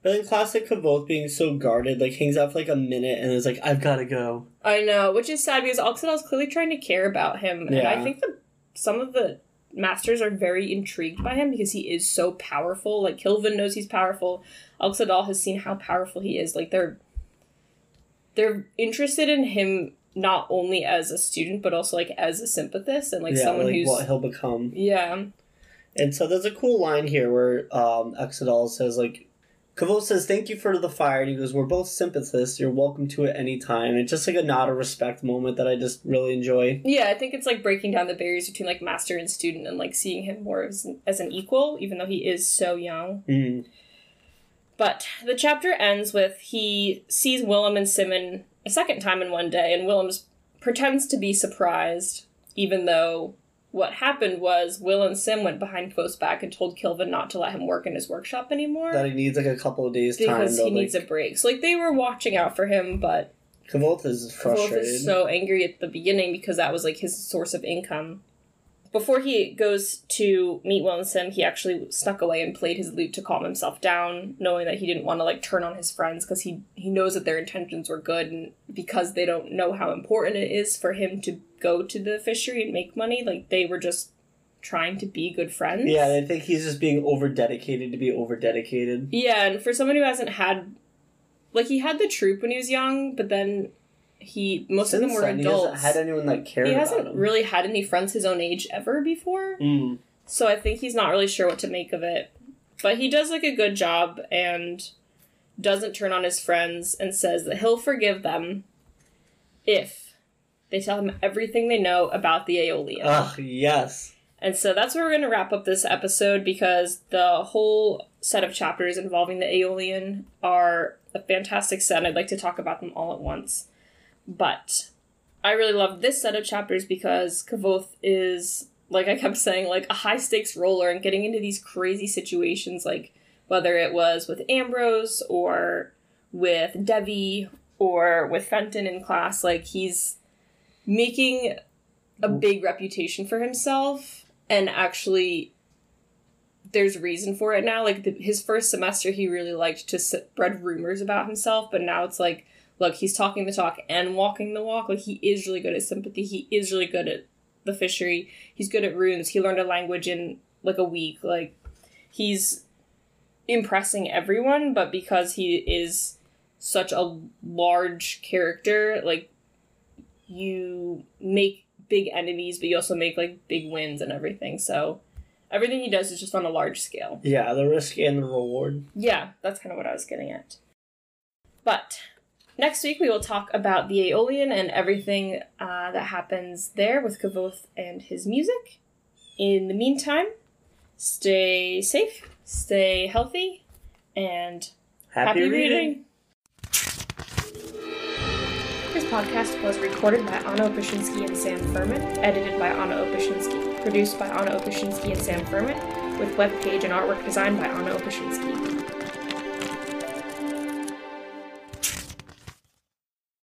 But then classic Kavoth being so guarded, like, hangs out for, like, a minute and is like, I've got to go. I know, which is sad because Elxa Dal's clearly trying to care about him. Yeah. And I think that some of the masters are very intrigued by him because he is so powerful. Like, Kilvin knows he's powerful. Elxa Dal has seen how powerful he is. Like, they're they're interested in him not only as a student, but also, like, as a sympathist and, like, yeah, someone like who's... what he'll become. Yeah. And so there's a cool line here where um, Elxa Dal says, like, Kavoth says, thank you for the fire, and he goes, we're both sympathists, you're welcome to it any time. It's just, like, a nod of respect moment that I just really enjoy. Yeah, I think it's, like, breaking down the barriers between, like, master and student and, like, seeing him more as an, as an equal, even though he is so young. Mm. But the chapter ends with he sees Willem and Simon a second time in one day, and Willem pretends to be surprised, even though what happened was Will and Sim went behind Kvo's back and told Kilvin not to let him work in his workshop anymore. That he needs, like, a couple of days' time. Because he like... needs a break. So, like, they were watching out for him, but... Kvoth is frustrated. Kvoth is so angry at the beginning because that was, like, his source of income. Before he goes to meet Will and Sim, he actually snuck away and played his lute to calm himself down, knowing that he didn't want to, like, turn on his friends because he, he knows that their intentions were good, and because they don't know how important it is for him to go to the fishery and make money, like, they were just trying to be good friends. Yeah, I think he's just being over-dedicated to be over-dedicated. Yeah, and for someone who hasn't had... like, he had the troupe when he was young, but then... He most Since of them were then, adults. He hasn't had anyone that cared. He hasn't about him. really had any friends his own age ever before. Mm. So I think he's not really sure what to make of it. But he does like a good job and doesn't turn on his friends and says that he'll forgive them if they tell him everything they know about the Aeolian. Ugh, yes. And so that's where we're going to wrap up this episode because the whole set of chapters involving the Aeolian are a fantastic set. I'd like to talk about them all at once. But I really love this set of chapters because Kavoth is, like I kept saying, like a high-stakes roller and getting into these crazy situations, like whether it was with Ambrose or with Devi or with Fenton in class, like he's making a big reputation for himself and actually there's reason for it now. Like, the, his first semester, he really liked to spread rumors about himself, but now it's like, look, he's talking the talk and walking the walk. Like, he is really good at sympathy. He is really good at the fishery. He's good at runes. He learned a language in, like, a week. Like, he's impressing everyone, but because he is such a large character, like, you make big enemies, but you also make, like, big wins and everything, so... Everything he does is just on a large scale. Yeah, the risk and the reward. Yeah, that's kind of what I was getting at. But next week we will talk about the Aeolian and everything uh, that happens there with Kavoth and his music. In the meantime, stay safe, stay healthy, and happy, happy reading. reading! This podcast was recorded by Anna Opushinsky and Sam Furman, edited by Anna Opushinsky. Produced by Anna Opushinsky and Sam Furman, with web page and artwork designed by Anna Opushinsky.